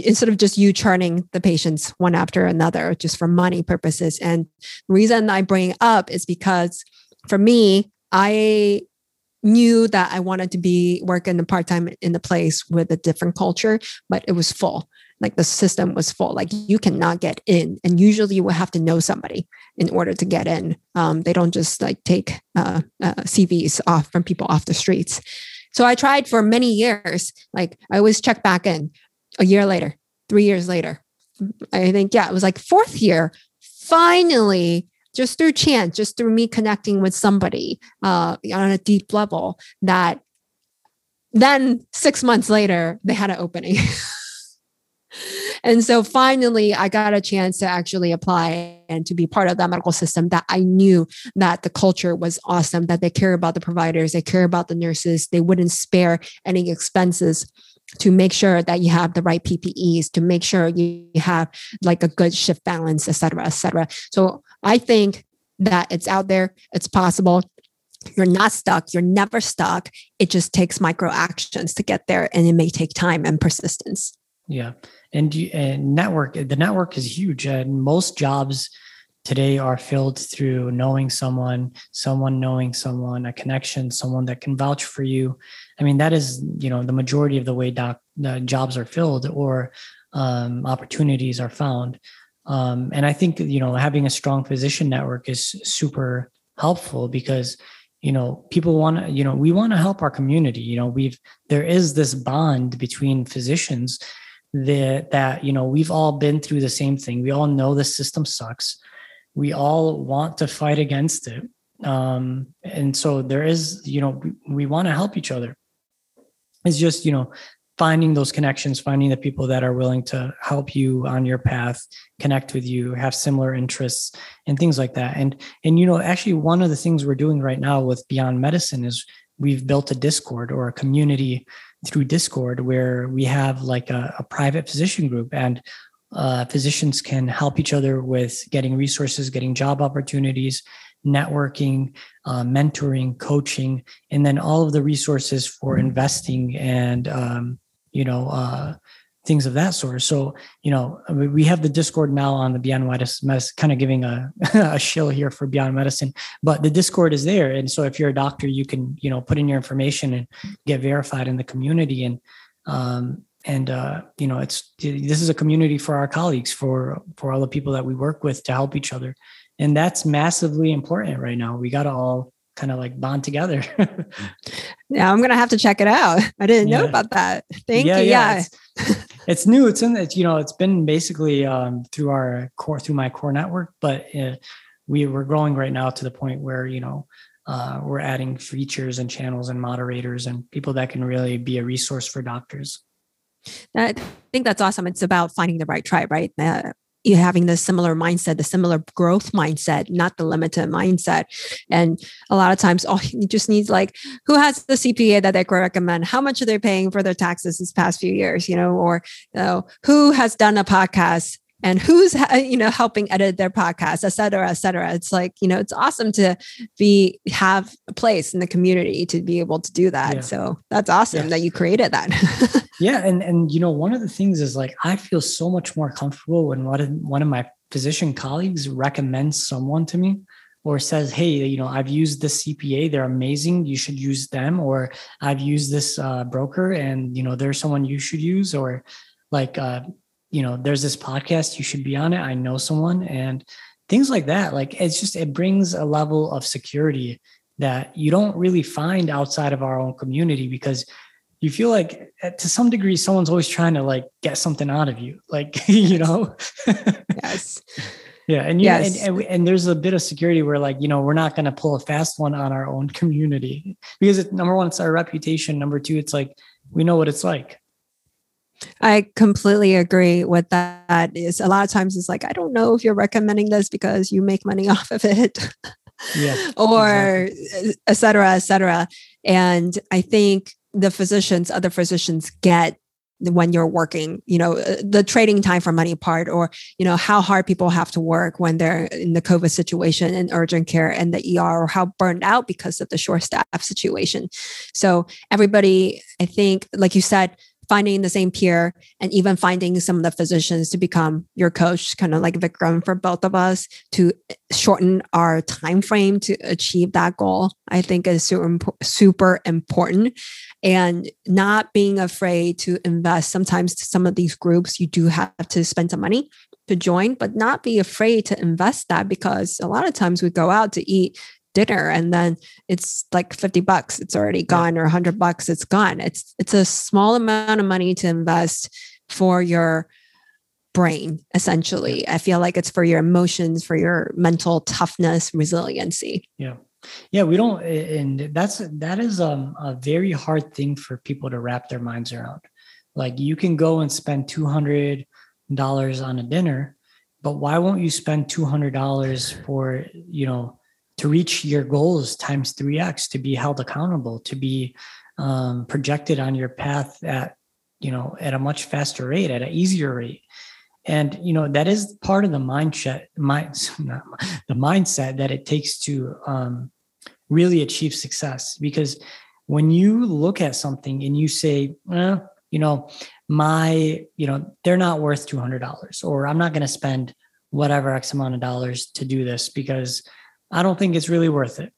instead of just you churning the patients one after another just for money purposes. And the reason I bring it up is because for me, I knew that I wanted to be working part time in the place with a different culture, but it was full. Like the system was full, like you cannot get in. And usually you will have to know somebody in order to get in. Um, they don't just like take uh, uh, C Vs off from people off the streets. So I tried for many years. Like I always check back in a year later, three years later. I think, yeah, it was like fourth year. Finally, just through chance, just through me connecting with somebody uh, on a deep level, that then six months later, they had an opening. And so finally, I got a chance to actually apply and to be part of that medical system that I knew that the culture was awesome, that they care about the providers, they care about the nurses, they wouldn't spare any expenses to make sure that you have the right P P Es, to make sure you have like a good shift balance, et cetera, et cetera. So I think that it's out there, it's possible. You're not stuck. You're never stuck. It just takes micro actions to get there, and it may take time and persistence. Yeah. And, you, and network, the network is huge. And most jobs today are filled through knowing someone, someone knowing someone, a connection, someone that can vouch for you. I mean, that is, you know, the majority of the way doc, uh, jobs are filled, or um, opportunities are found. Um, and I think, you know, having a strong physician network is super helpful, because, you know, people want to, you know, we want to help our community. You know, we've, there is this bond between physicians that, that, you know, we've all been through the same thing. We all know the system sucks. We all want to fight against it. Um, and so there is, you know, we, we want to help each other. It's just, you know, finding those connections, finding the people that are willing to help you on your path, connect with you, have similar interests and things like that. And, and, you know, actually one of the things we're doing right now with Beyond Medicine is we've built a Discord, or a community through Discord, where we have like a, a private physician group, and uh, physicians can help each other with getting resources, getting job opportunities, networking, uh, mentoring, coaching, and then all of the resources for mm-hmm. investing and, um, you know, uh, things of that sort. So, you know, we have the Discord now on the Beyond Medicine, kind of giving a, a shill here for Beyond Medicine, but the Discord is there. And so if you're a doctor, you can, you know, put in your information and get verified in the community. And, um, and, uh, you know, it's, this is a community for our colleagues, for, for all the people that we work with, to help each other. And that's massively important right now. We got to all kind of like bond together. Yeah, I'm going to have to check it out. I didn't yeah. know about that. Thank yeah, you. Yeah. yeah. It's, it's new. It's in that, you know, it's been basically um, through our core, through my core network, but uh, we we're growing right now to the point where, you know, uh, we're adding features and channels and moderators and people that can really be a resource for doctors. I think that's awesome. It's about finding the right tribe, right? Uh, You're having the similar mindset, the similar growth mindset, not the limited mindset. And a lot of times, oh, you just need like, who has the C P A that they recommend? How much are they paying for their taxes this past few years? You know, or you know, who has done a podcast and who's, you know, helping edit their podcast, et cetera, et cetera. It's like, you know, it's awesome to be, have a place in the community to be able to do that. Yeah. So that's awesome yeah. that you created that. yeah. And, and, you know, one of the things is like, I feel so much more comfortable when one of, one of my physician colleagues recommends someone to me or says, hey, you know, I've used this C P A. They're amazing. You should use them. Or I've used this uh, broker and, you know, there's someone you should use, or like, uh, you know, there's this podcast, you should be on it. I know someone, and things like that. Like, it's just, it brings a level of security that you don't really find outside of our own community, because you feel like to some degree, someone's always trying to like get something out of you, like, you know? Yes. Yeah. And, you, yes. and, and, we, and there's a bit of security where like, you know, we're not going to pull a fast one on our own community, because it, number one, it's our reputation. Number two, it's like, we know what it's like. I completely agree with that. Is a lot of times it's like, I don't know if you're recommending this because you make money off of it, yeah, or exactly. et cetera, et cetera. And I think the physicians, other physicians get when you're working, you know, the trading time for money part, or, you know, how hard people have to work when they're in the COVID situation in urgent care and the E R, or how burned out because of the short staff situation. So everybody, I think, like you said, finding the same peer, and even finding some of the physicians to become your coach, kind of like Vikram for both of us, to shorten our time frame to achieve that goal, I think is super, super important. And not being afraid to invest. Sometimes some of these groups, you do have to spend some money to join, but not be afraid to invest that, because a lot of times we go out to eat dinner and then it's like fifty bucks, it's already gone, or a hundred bucks, it's gone. It's it's a small amount of money to invest for your brain, essentially. I feel like it's for your emotions, for your mental toughness, resiliency. Yeah. Yeah, we don't, and that's that is um, a very hard thing for people to wrap their minds around. Like, you can go and spend two hundred dollars on a dinner, but why won't you spend two hundred dollars for, you know, to reach your goals times three X, to be held accountable, to be um, projected on your path at, you know, at a much faster rate, at an easier rate. And, you know, that is part of the mindset, mind, not, the mindset that it takes to um, really achieve success. Because when you look at something and you say, well, eh, you know, my, you know, they're not worth two hundred dollars, or I'm not going to spend whatever X amount of dollars to do this because I don't think it's really worth it.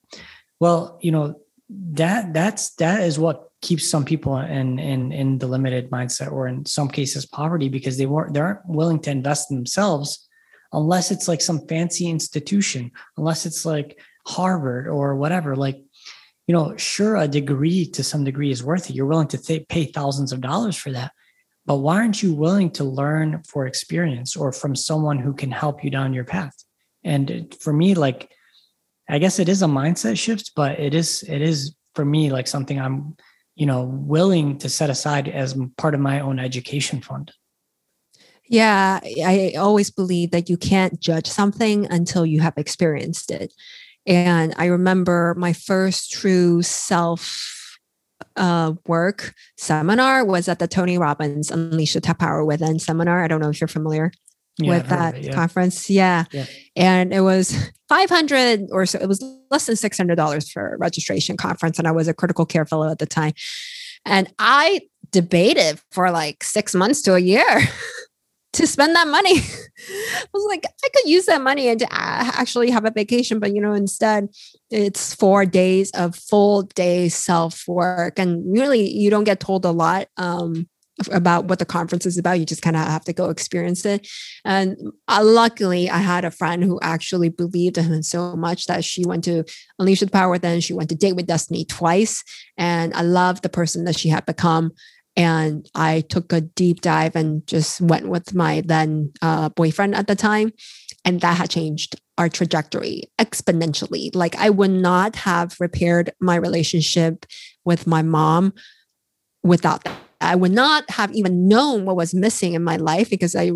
Well, you know, that that's that is what keeps some people in in in the limited mindset, or in some cases poverty, because they weren't they aren't willing to invest in themselves, unless it's like some fancy institution, unless it's like Harvard or whatever. Like, you know, sure, a degree to some degree is worth it. You're willing to th- pay thousands of dollars for that, but why aren't you willing to learn for experience or from someone who can help you down your path? And it, for me, like, I guess it is a mindset shift, but it is, it is for me, like something I'm, you know, willing to set aside as part of my own education fund. Yeah. I always believe that you can't judge something until you have experienced it. And I remember my first true self uh, work seminar was at the Tony Robbins Unleash the Power Within seminar. I don't know if you're familiar. Yeah, with that it, yeah. conference. Yeah. yeah. And it was five hundred or so, it was less than six hundred dollars for a registration conference. And I was a critical care fellow at the time. And I debated for like six months to a year to spend that money. I was like, I could use that money and actually have a vacation, but you know, instead it's four days of full day self work. And really you don't get told a lot. Um, about what the conference is about. You just kind of have to go experience it. And uh, luckily I had a friend who actually believed in him so much that she went to Unleash the Power Within. She went to Date with Destiny twice. And I loved the person that she had become. And I took a deep dive and just went with my then uh, boyfriend at the time. And that had changed our trajectory exponentially. Like, I would not have repaired my relationship with my mom without that. I would not have even known what was missing in my life, because I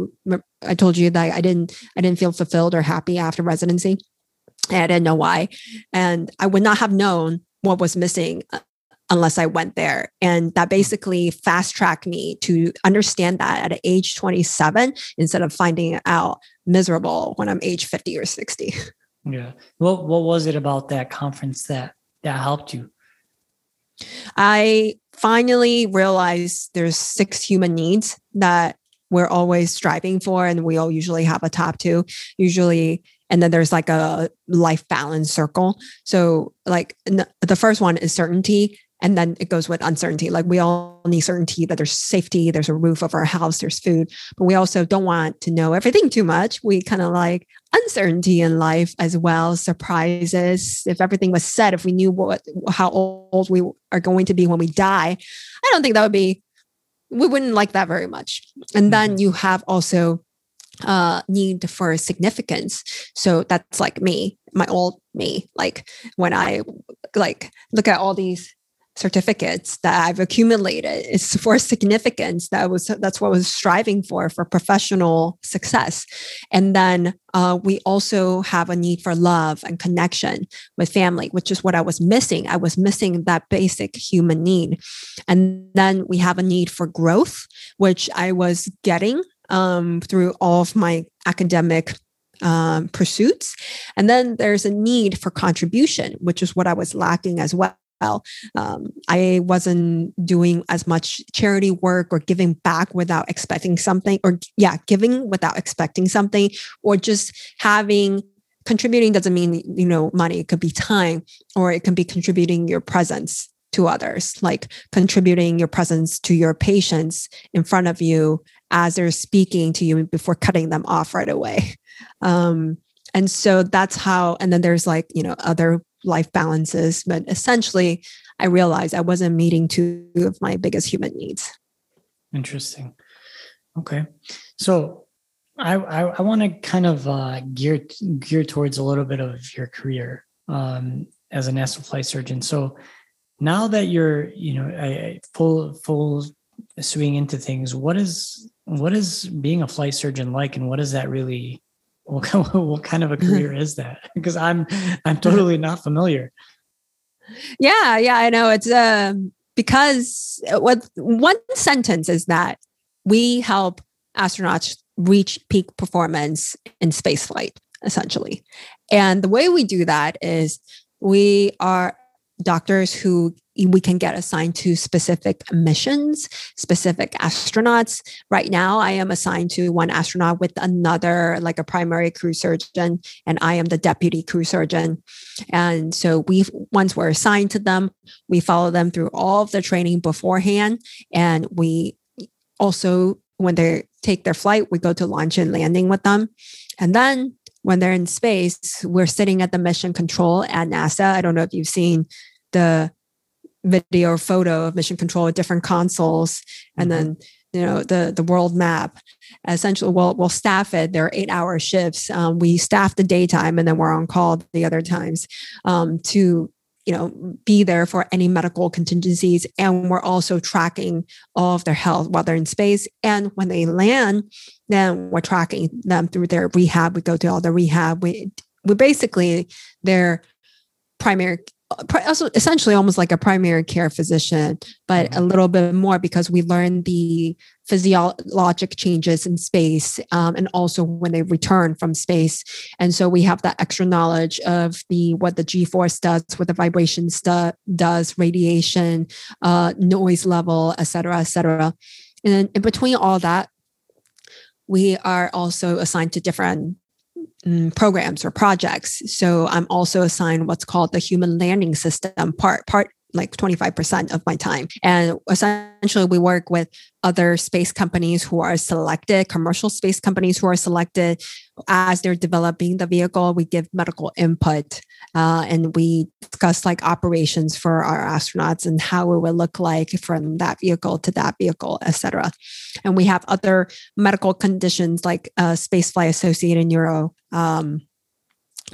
I told you that I didn't I didn't feel fulfilled or happy after residency, and I didn't know why. And I would not have known what was missing unless I went there. And that basically fast-tracked me to understand that at age twenty-seven, instead of finding out miserable when I'm age fifty or sixty. Yeah. What what was it about that conference that that helped you? I finally realized there's six human needs that we're always striving for, and we all usually have a top two, usually. And then there's like a life balance circle. So like the first one is certainty. And then it goes with uncertainty. Like we all need certainty that there's safety, there's a roof over our house, there's food, but we also don't want to know everything too much. We kind of like uncertainty in life as well, surprises. If everything was said, if we knew what how old we are going to be when we die, I don't think that would be, we wouldn't like that very much. And then you have also uh need for significance. So that's like me, my old me. Like when I like look at all these certificates that I've accumulated, it's for significance. That was, that's what I was striving for, for professional success. And then uh, we also have a need for love and connection with family, which is what I was missing. I was missing that basic human need. And then we have a need for growth, which I was getting um, through all of my academic um, pursuits. And then there's a need for contribution, which is what I was lacking as well. Um, I wasn't doing as much charity work or giving back without expecting something, or yeah, giving without expecting something, or just having contributing doesn't mean, you know, money. It could be time, or it can be contributing your presence to others, like contributing your presence to your patients in front of you as they're speaking to you before cutting them off right away. Um, and so that's how, and then there's like, you know, other life balances, but essentially I realized I wasn't meeting two of my biggest human needs. Interesting. Okay. So I, I, I want to kind of uh, gear, gear towards a little bit of your career um, as a NASA flight surgeon. So now that you're, you know, I, I full, full swing into things, what is, what is being a flight surgeon like, and what does that really what kind of a career is that? Because I'm, I'm totally not familiar. Yeah. Yeah. I know it's uh, because what one sentence is that we help astronauts reach peak performance in space flight, essentially. And the way we do that is we are doctors who we can get assigned to specific missions, specific astronauts. Right now, I am assigned to one astronaut with another, like a primary crew surgeon, and I am the deputy crew surgeon. And so we, once we're assigned to them, we follow them through all of their training beforehand. And we also, when they take their flight, we go to launch and landing with them. And then when they're in space, we're sitting at the mission control at NASA. I don't know if you've seen the video or photo of mission control with different consoles, and mm-hmm. then you know the the world map. Essentially, we'll we'll staff it. There are eight hour shifts. Um, we staff the daytime, and then we're on call the other times um, to you know be there for any medical contingencies. And we're also tracking all of their health while they're in space. And when they land, then we're tracking them through their rehab. We go through all the rehab. We we basically their primary. Also essentially almost like a primary care physician, but a little bit more because we learn the physiologic changes in space um, and also when they return from space. And so we have that extra knowledge of the what the G-force does, what the vibration stu- does, radiation, uh, noise level, et cetera, et cetera. And then in between all that, we are also assigned to different programs or projects. So I'm also assigned what's called the human landing system part, part like twenty-five percent of my time. And essentially we work with other space companies who are selected, commercial space companies who are selected as they're developing the vehicle. We give medical input uh, and we discuss like operations for our astronauts and how it will look like from that vehicle to that vehicle, et cetera. And we have other medical conditions like uh, spaceflight associated neuro um,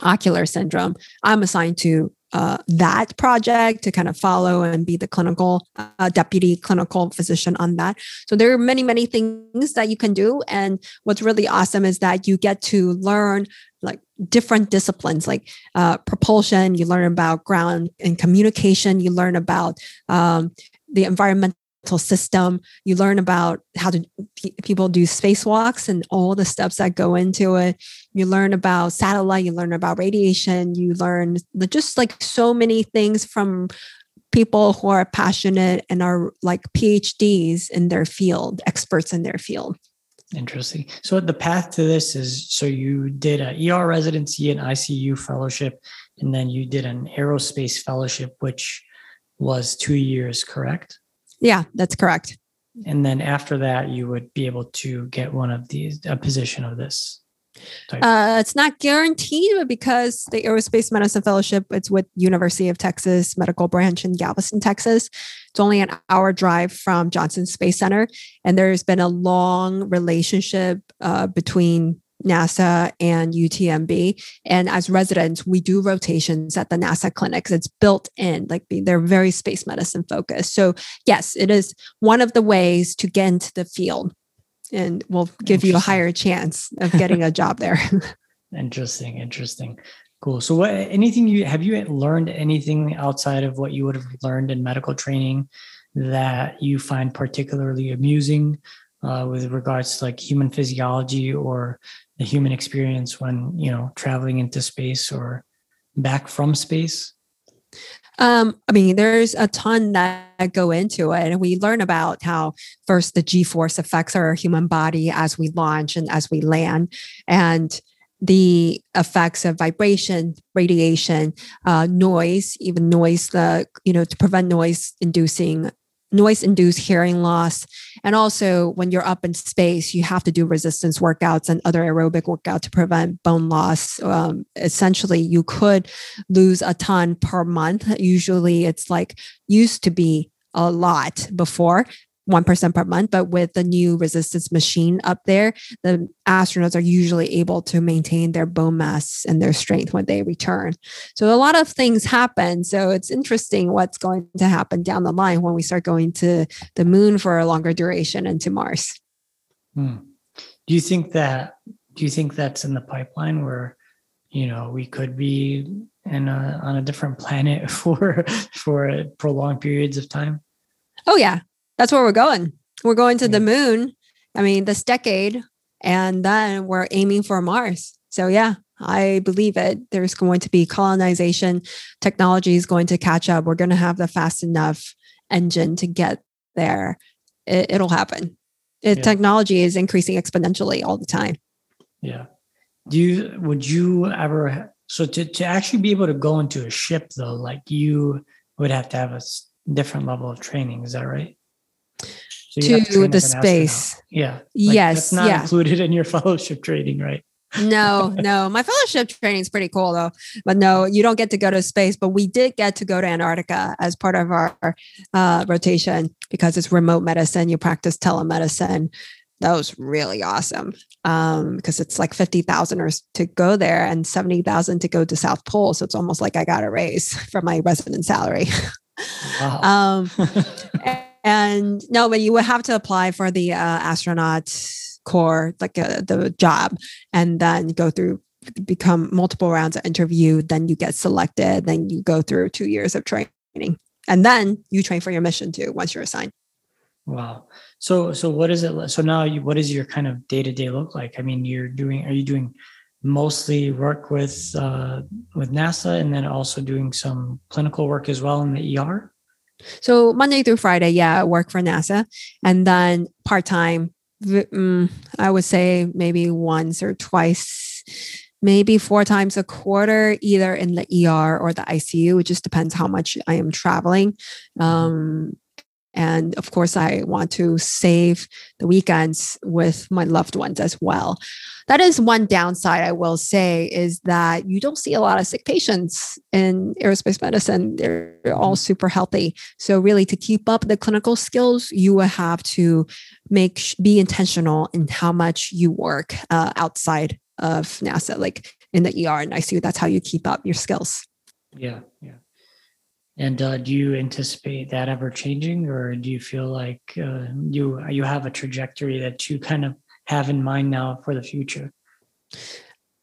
ocular syndrome. I'm assigned to Uh, that project to kind of follow and be the clinical uh, deputy clinical physician on that. So there are many, many things that you can do. And what's really awesome is that you get to learn like different disciplines like uh, propulsion, you learn about ground and communication, you learn about um, the environmental system, you learn about how to, p- people do spacewalks and all the steps that go into it. You learn about satellite, you learn about radiation, you learn just like so many things from people who are passionate and are like P H Ds in their field, experts in their field. Interesting. So the path to this is, so you did an E R residency, an I C U fellowship, and then you did an aerospace fellowship, which was two years, correct? Yeah, that's correct. And then after that, you would be able to get one of these, a position of this type. Uh, it's not guaranteed because the aerospace medicine fellowship, it's with University of Texas Medical Branch in Galveston, Texas. It's only an hour drive from Johnson Space Center. And there's been a long relationship uh, between NASA and U T M B. And as residents, we do rotations at the NASA clinics. It's built in, like they're very space medicine focused. So yes, it is one of the ways to get into the field and will give you a higher chance of getting a job there. Interesting. Interesting. Cool. So what, anything you, have you learned anything outside of what you would have learned in medical training that you find particularly amusing uh, with regards to like human physiology or the human experience when, you know, traveling into space or back from space? Um, I mean, there's a ton that go into it, and we learn about how first the G-force affects our human body as we launch and as we land, and the effects of vibration, radiation, uh, noise, even noise, the, you know, to prevent noise inducing noise-induced hearing loss. And also when you're up in space, you have to do resistance workouts and other aerobic workout to prevent bone loss. Um, essentially, you could lose a ton per month. Usually it's like used to be a lot before, one percent per month, but with the new resistance machine up there, the astronauts are usually able to maintain their bone mass and their strength when they return. So a lot of things happen. So it's interesting what's going to happen down the line when we start going to the moon for a longer duration and to Mars. Hmm. Do you think that, do you think that's in the pipeline where, you know, we could be in a, on a different planet for, for prolonged periods of time? Oh yeah. That's where we're going. We're going to the moon, I mean, this decade, and then we're aiming for Mars. So yeah, I believe it. There's going to be colonization. Technology is going to catch up. We're going to have the fast enough engine to get there. It, it'll happen. It, yeah. Technology is increasing exponentially all the time. Yeah. Do you, would you ever, so to, to actually be able to go into a ship though, like you would have to have a different level of training. Is that right? So to, to the space. Astronaut. Yeah. Like yes. That's not yeah. included in your fellowship training, right? no, no. My fellowship training is pretty cool though. But no, you don't get to go to space, but we did get to go to Antarctica as part of our uh, rotation because it's remote medicine. You practice telemedicine. That was really awesome. Um, because it's like fifty thousand to go there and seventy thousand to go to South Pole. So it's almost like I got a raise from my resident salary. Wow. um, and, And no, but you would have to apply for the uh, astronaut corps, like uh, the job, and then go through, become multiple rounds of interview. Then you get selected. Then you go through two years of training, and then you train for your mission too once you're assigned. Wow. So, so what is it? So now, you, what is your kind of day to day look like? I mean, you're doing. Are you doing mostly work with uh, with NASA, and then also doing some clinical work as well in the E R? So Monday through Friday, yeah, I work for NASA. And then part-time, I would say maybe once or twice, maybe four times a quarter, either in the E R or the I C U. It just depends how much I am traveling. Um, and of course, I want to save the weekends with my loved ones as well. That is one downside I will say is that you don't see a lot of sick patients in aerospace medicine. They're all super healthy. So really to keep up the clinical skills, you will have to make, be intentional in how much you work uh, outside of NASA, like in the E R and I C U. That's how you keep up your skills. Yeah. Yeah. And uh, do you anticipate that ever changing, or do you feel like uh, you, you have a trajectory that you kind of have in mind now for the future?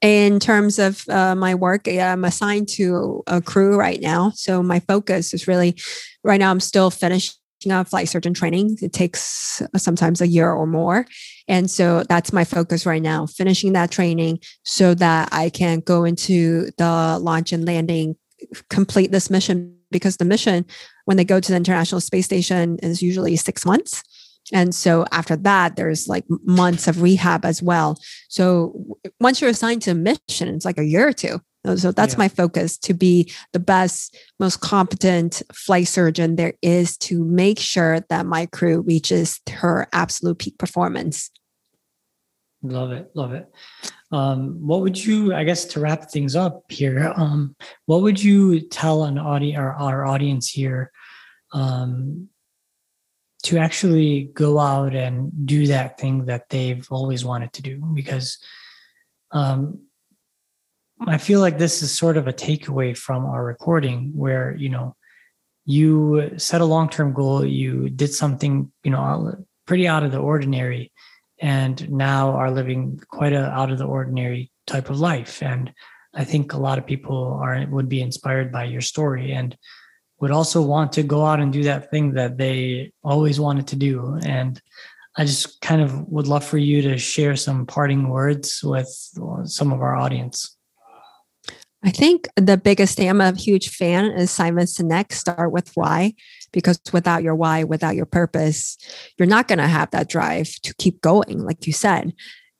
In terms of uh, my work, yeah, I'm assigned to a crew right now. So my focus is really, right now I'm still finishing up flight surgeon training. It takes sometimes a year or more. And so that's my focus right now, finishing that training so that I can go into the launch and landing, complete this mission, because the mission, when they go to the International Space Station, is usually six months. And so after that, there's like months of rehab as well. So once you're assigned to a mission, it's like a year or two. So that's yeah. my focus, to be the best, most competent flight surgeon there is, to make sure that my crew reaches her absolute peak performance. Love it. Love it. Um, what would you, I guess, to wrap things up here, um, what would you tell an audi- or our audience here um, to actually go out and do that thing that they've always wanted to do? Because um, I feel like this is sort of a takeaway from our recording where, you know, you set a long-term goal, you did something, you know, pretty out of the ordinary, and now are living quite a out of the ordinary type of life. And I think a lot of people are would be inspired by your story and would also want to go out and do that thing that they always wanted to do. And I just kind of would love for you to share some parting words with some of our audience. I think the biggest thing, I'm a huge fan, is Simon Sinek, start with why, because without your why, without your purpose, you're not going to have that drive to keep going, like you said.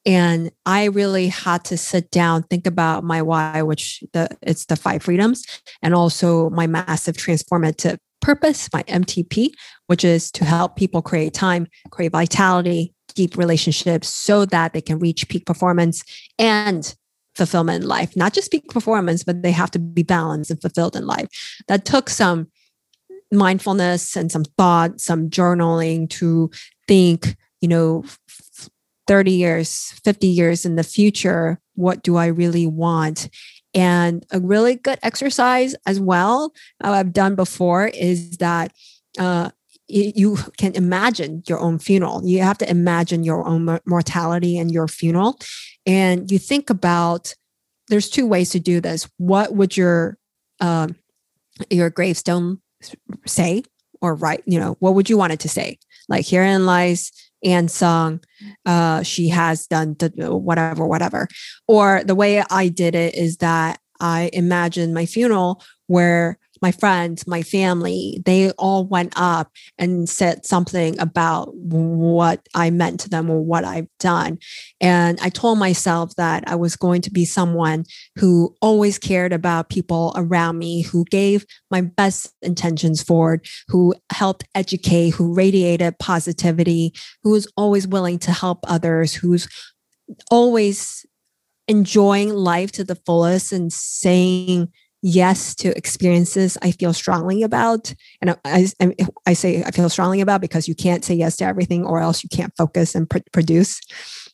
And I really had to sit down, think about my why, which the, it's the five freedoms, and also my massive transformative purpose, my M T P, which is to help people create time, create vitality, deep relationships so that they can reach peak performance and fulfillment in life. Not just peak performance, but they have to be balanced and fulfilled in life. That took some mindfulness and some thought, some journaling to think, you know, thirty years, fifty years in the future, what do I really want? And a really good exercise as well I've done before is that uh, you can imagine your own funeral. You have to imagine your own mortality and your funeral. And you think about, there's two ways to do this. What would your uh, your gravestone say or write? You know, what would you want it to say? Like, herein lies Anne Sung, uh, she has done whatever, whatever. Or the way I did it is that I imagined my funeral where my friends, my family, they all went up and said something about what I meant to them or what I've done. And I told myself that I was going to be someone who always cared about people around me, who gave my best intentions forward, who helped educate, who radiated positivity, who was always willing to help others, who's always enjoying life to the fullest and saying yes to experiences I feel strongly about. And I, I, I say I feel strongly about because you can't say yes to everything or else you can't focus and pr- produce.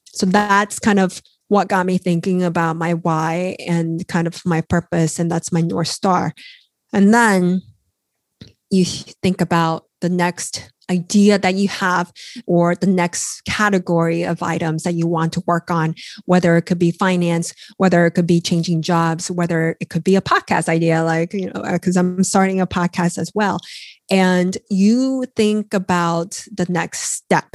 So that's kind of what got me thinking about my why and kind of my purpose. And that's my North Star. And then you think about the next idea that you have or the next category of items that you want to work on, whether it could be finance, whether it could be changing jobs, whether it could be a podcast idea, like, you know, because I'm starting a podcast as well. And you think about the next step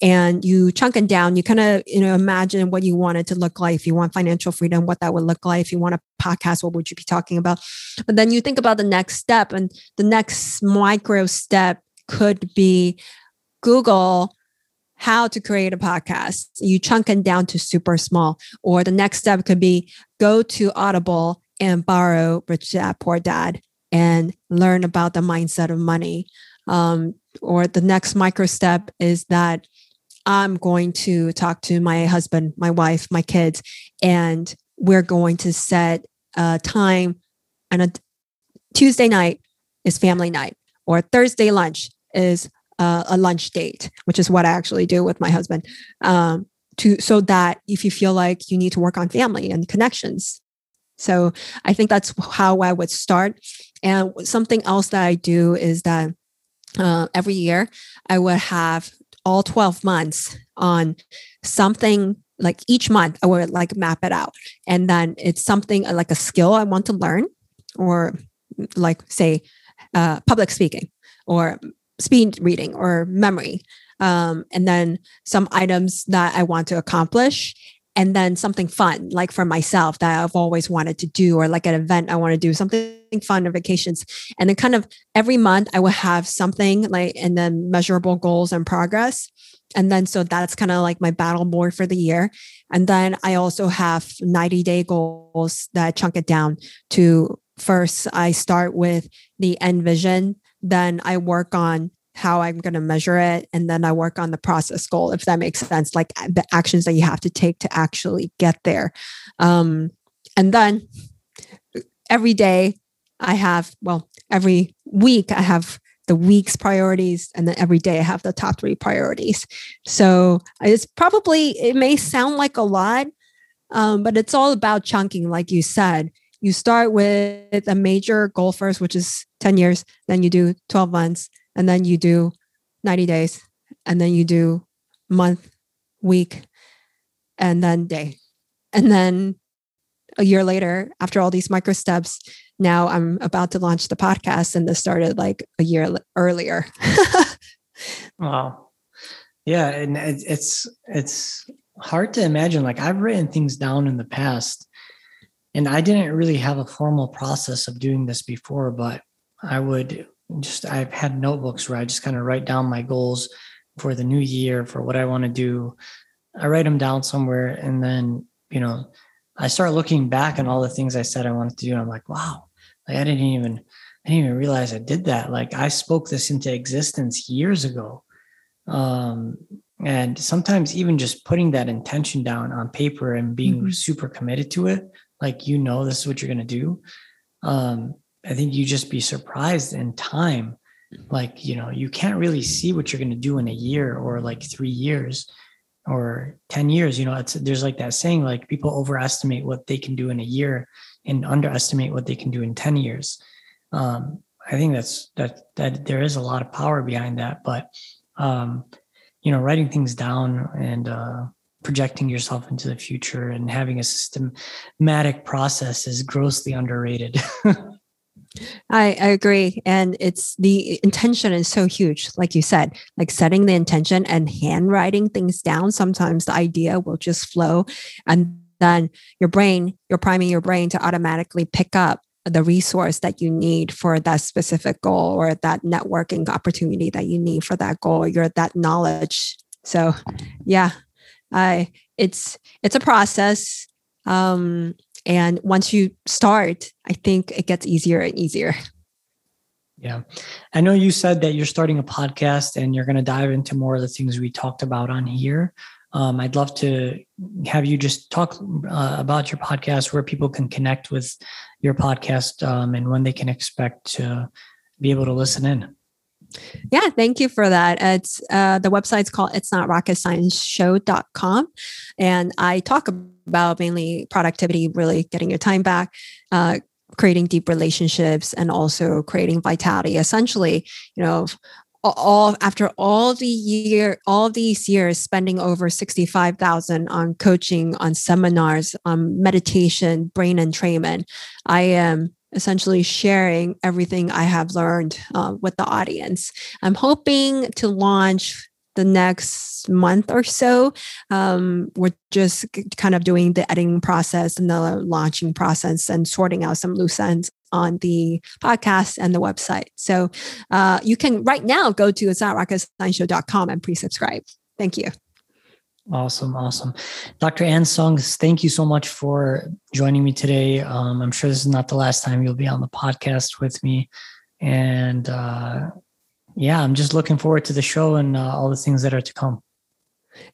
and you chunk it down. You kind of, you know, imagine what you want it to look like. If you want financial freedom, what that would look like. If you want a podcast, what would you be talking about? But then you think about the next step, and the next micro step could be Google how to create a podcast. You chunk it down to super small. Or the next step could be go to Audible and borrow Rich Dad Poor Dad and learn about the mindset of money. Um, or the next micro step is that I'm going to talk to my husband, my wife, my kids, and we're going to set a time, and a Tuesday night is family night. Or Thursday lunch is uh, a lunch date, which is what I actually do with my husband. Um, to so that if you feel like you need to work on family and connections. So I think that's how I would start. And something else that I do is that uh, every year I would have all twelve months on something like each month I would like map it out. And then it's something like a skill I want to learn, or like say uh, public speaking or speed reading or memory. Um, and then some items that I want to accomplish, and then something fun, like for myself that I've always wanted to do, or like an event I want to do, something fun on vacations. And then kind of every month I will have something like, and then measurable goals and progress. And then, so that's kind of like my battle board for the year. And then I also have ninety day goals that I chunk it down to. First, I start with the end vision. Then I work on how I'm going to measure it. And then I work on the process goal, if that makes sense, like the actions that you have to take to actually get there. Um, and then every day I have, well, every week I have the week's priorities. And then every day I have the top three priorities. So it's probably, it may sound like a lot, um, but it's all about chunking. Like you said, you start with a major goal first, which is ten years. Then you do twelve months. And then you do ninety days, and then you do month, week, and then day. And then a year later, after all these micro steps, now I'm about to launch the podcast, and this started like a year earlier. Wow. Yeah. And it's, it's hard to imagine. Like, I've written things down in the past, and I didn't really have a formal process of doing this before, but I would just, I've had notebooks where I just kind of write down my goals for the new year, for what I want to do. I write them down somewhere. And then, you know, I start looking back on all the things I said I wanted to do. And I'm like, wow, like I didn't even, I didn't even realize I did that. Like, I spoke this into existence years ago. Um, and sometimes even just putting that intention down on paper and being mm-hmm. super committed to it, like, you know, this is what you're going to do. Um, I think you just be surprised in time. Like, you know, you can't really see what you're going to do in a year or like three years or ten years. You know, it's, there's like that saying, like, people overestimate what they can do in a year and underestimate what they can do in ten years. Um, I think that's, that, that there is a lot of power behind that, but, um, you know, writing things down and, uh, projecting yourself into the future and having a systematic process is grossly underrated. I, I agree. And it's, the intention is so huge. Like you said, like setting the intention and handwriting things down. Sometimes the idea will just flow, and then your brain, you're priming your brain to automatically pick up the resource that you need for that specific goal, or that networking opportunity that you need for that goal, or that knowledge. So yeah, I, it's, it's a process. Um, And once you start, I think it gets easier and easier. Yeah. I know you said that you're starting a podcast and you're going to dive into more of the things we talked about on here. Um, I'd love to have you just talk uh, about your podcast, where people can connect with your podcast, um, and when they can expect to be able to listen in. Yeah, thank you for that. It's uh, the website's called its not rocket science show dot com. And I talk about mainly productivity, really getting your time back, uh, creating deep relationships, and also creating vitality. Essentially, you know, all after all the year, all these years spending over sixty-five thousand on coaching, on seminars, on meditation, brain entrainment, I am essentially sharing everything I have learned uh, with the audience. I'm hoping to launch the next month or so. Um, we're just kind of doing the editing process and the launching process and sorting out some loose ends on the podcast and the website. So uh, you can right now go to its not rocket science show dot com and pre-subscribe. Thank you. Awesome. Awesome. Doctor Anne Sung, thank you so much for joining me today. Um, I'm sure this is not the last time you'll be on the podcast with me. And uh, yeah, I'm just looking forward to the show and uh, all the things that are to come.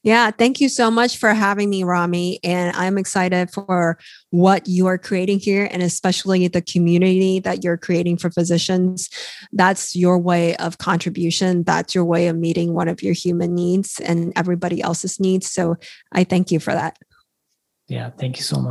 Yeah. Thank you so much for having me, Rami. And I'm excited for what you are creating here, and especially the community that you're creating for physicians. That's your way of contribution. That's your way of meeting one of your human needs and everybody else's needs. So I thank you for that. Yeah. Thank you so much.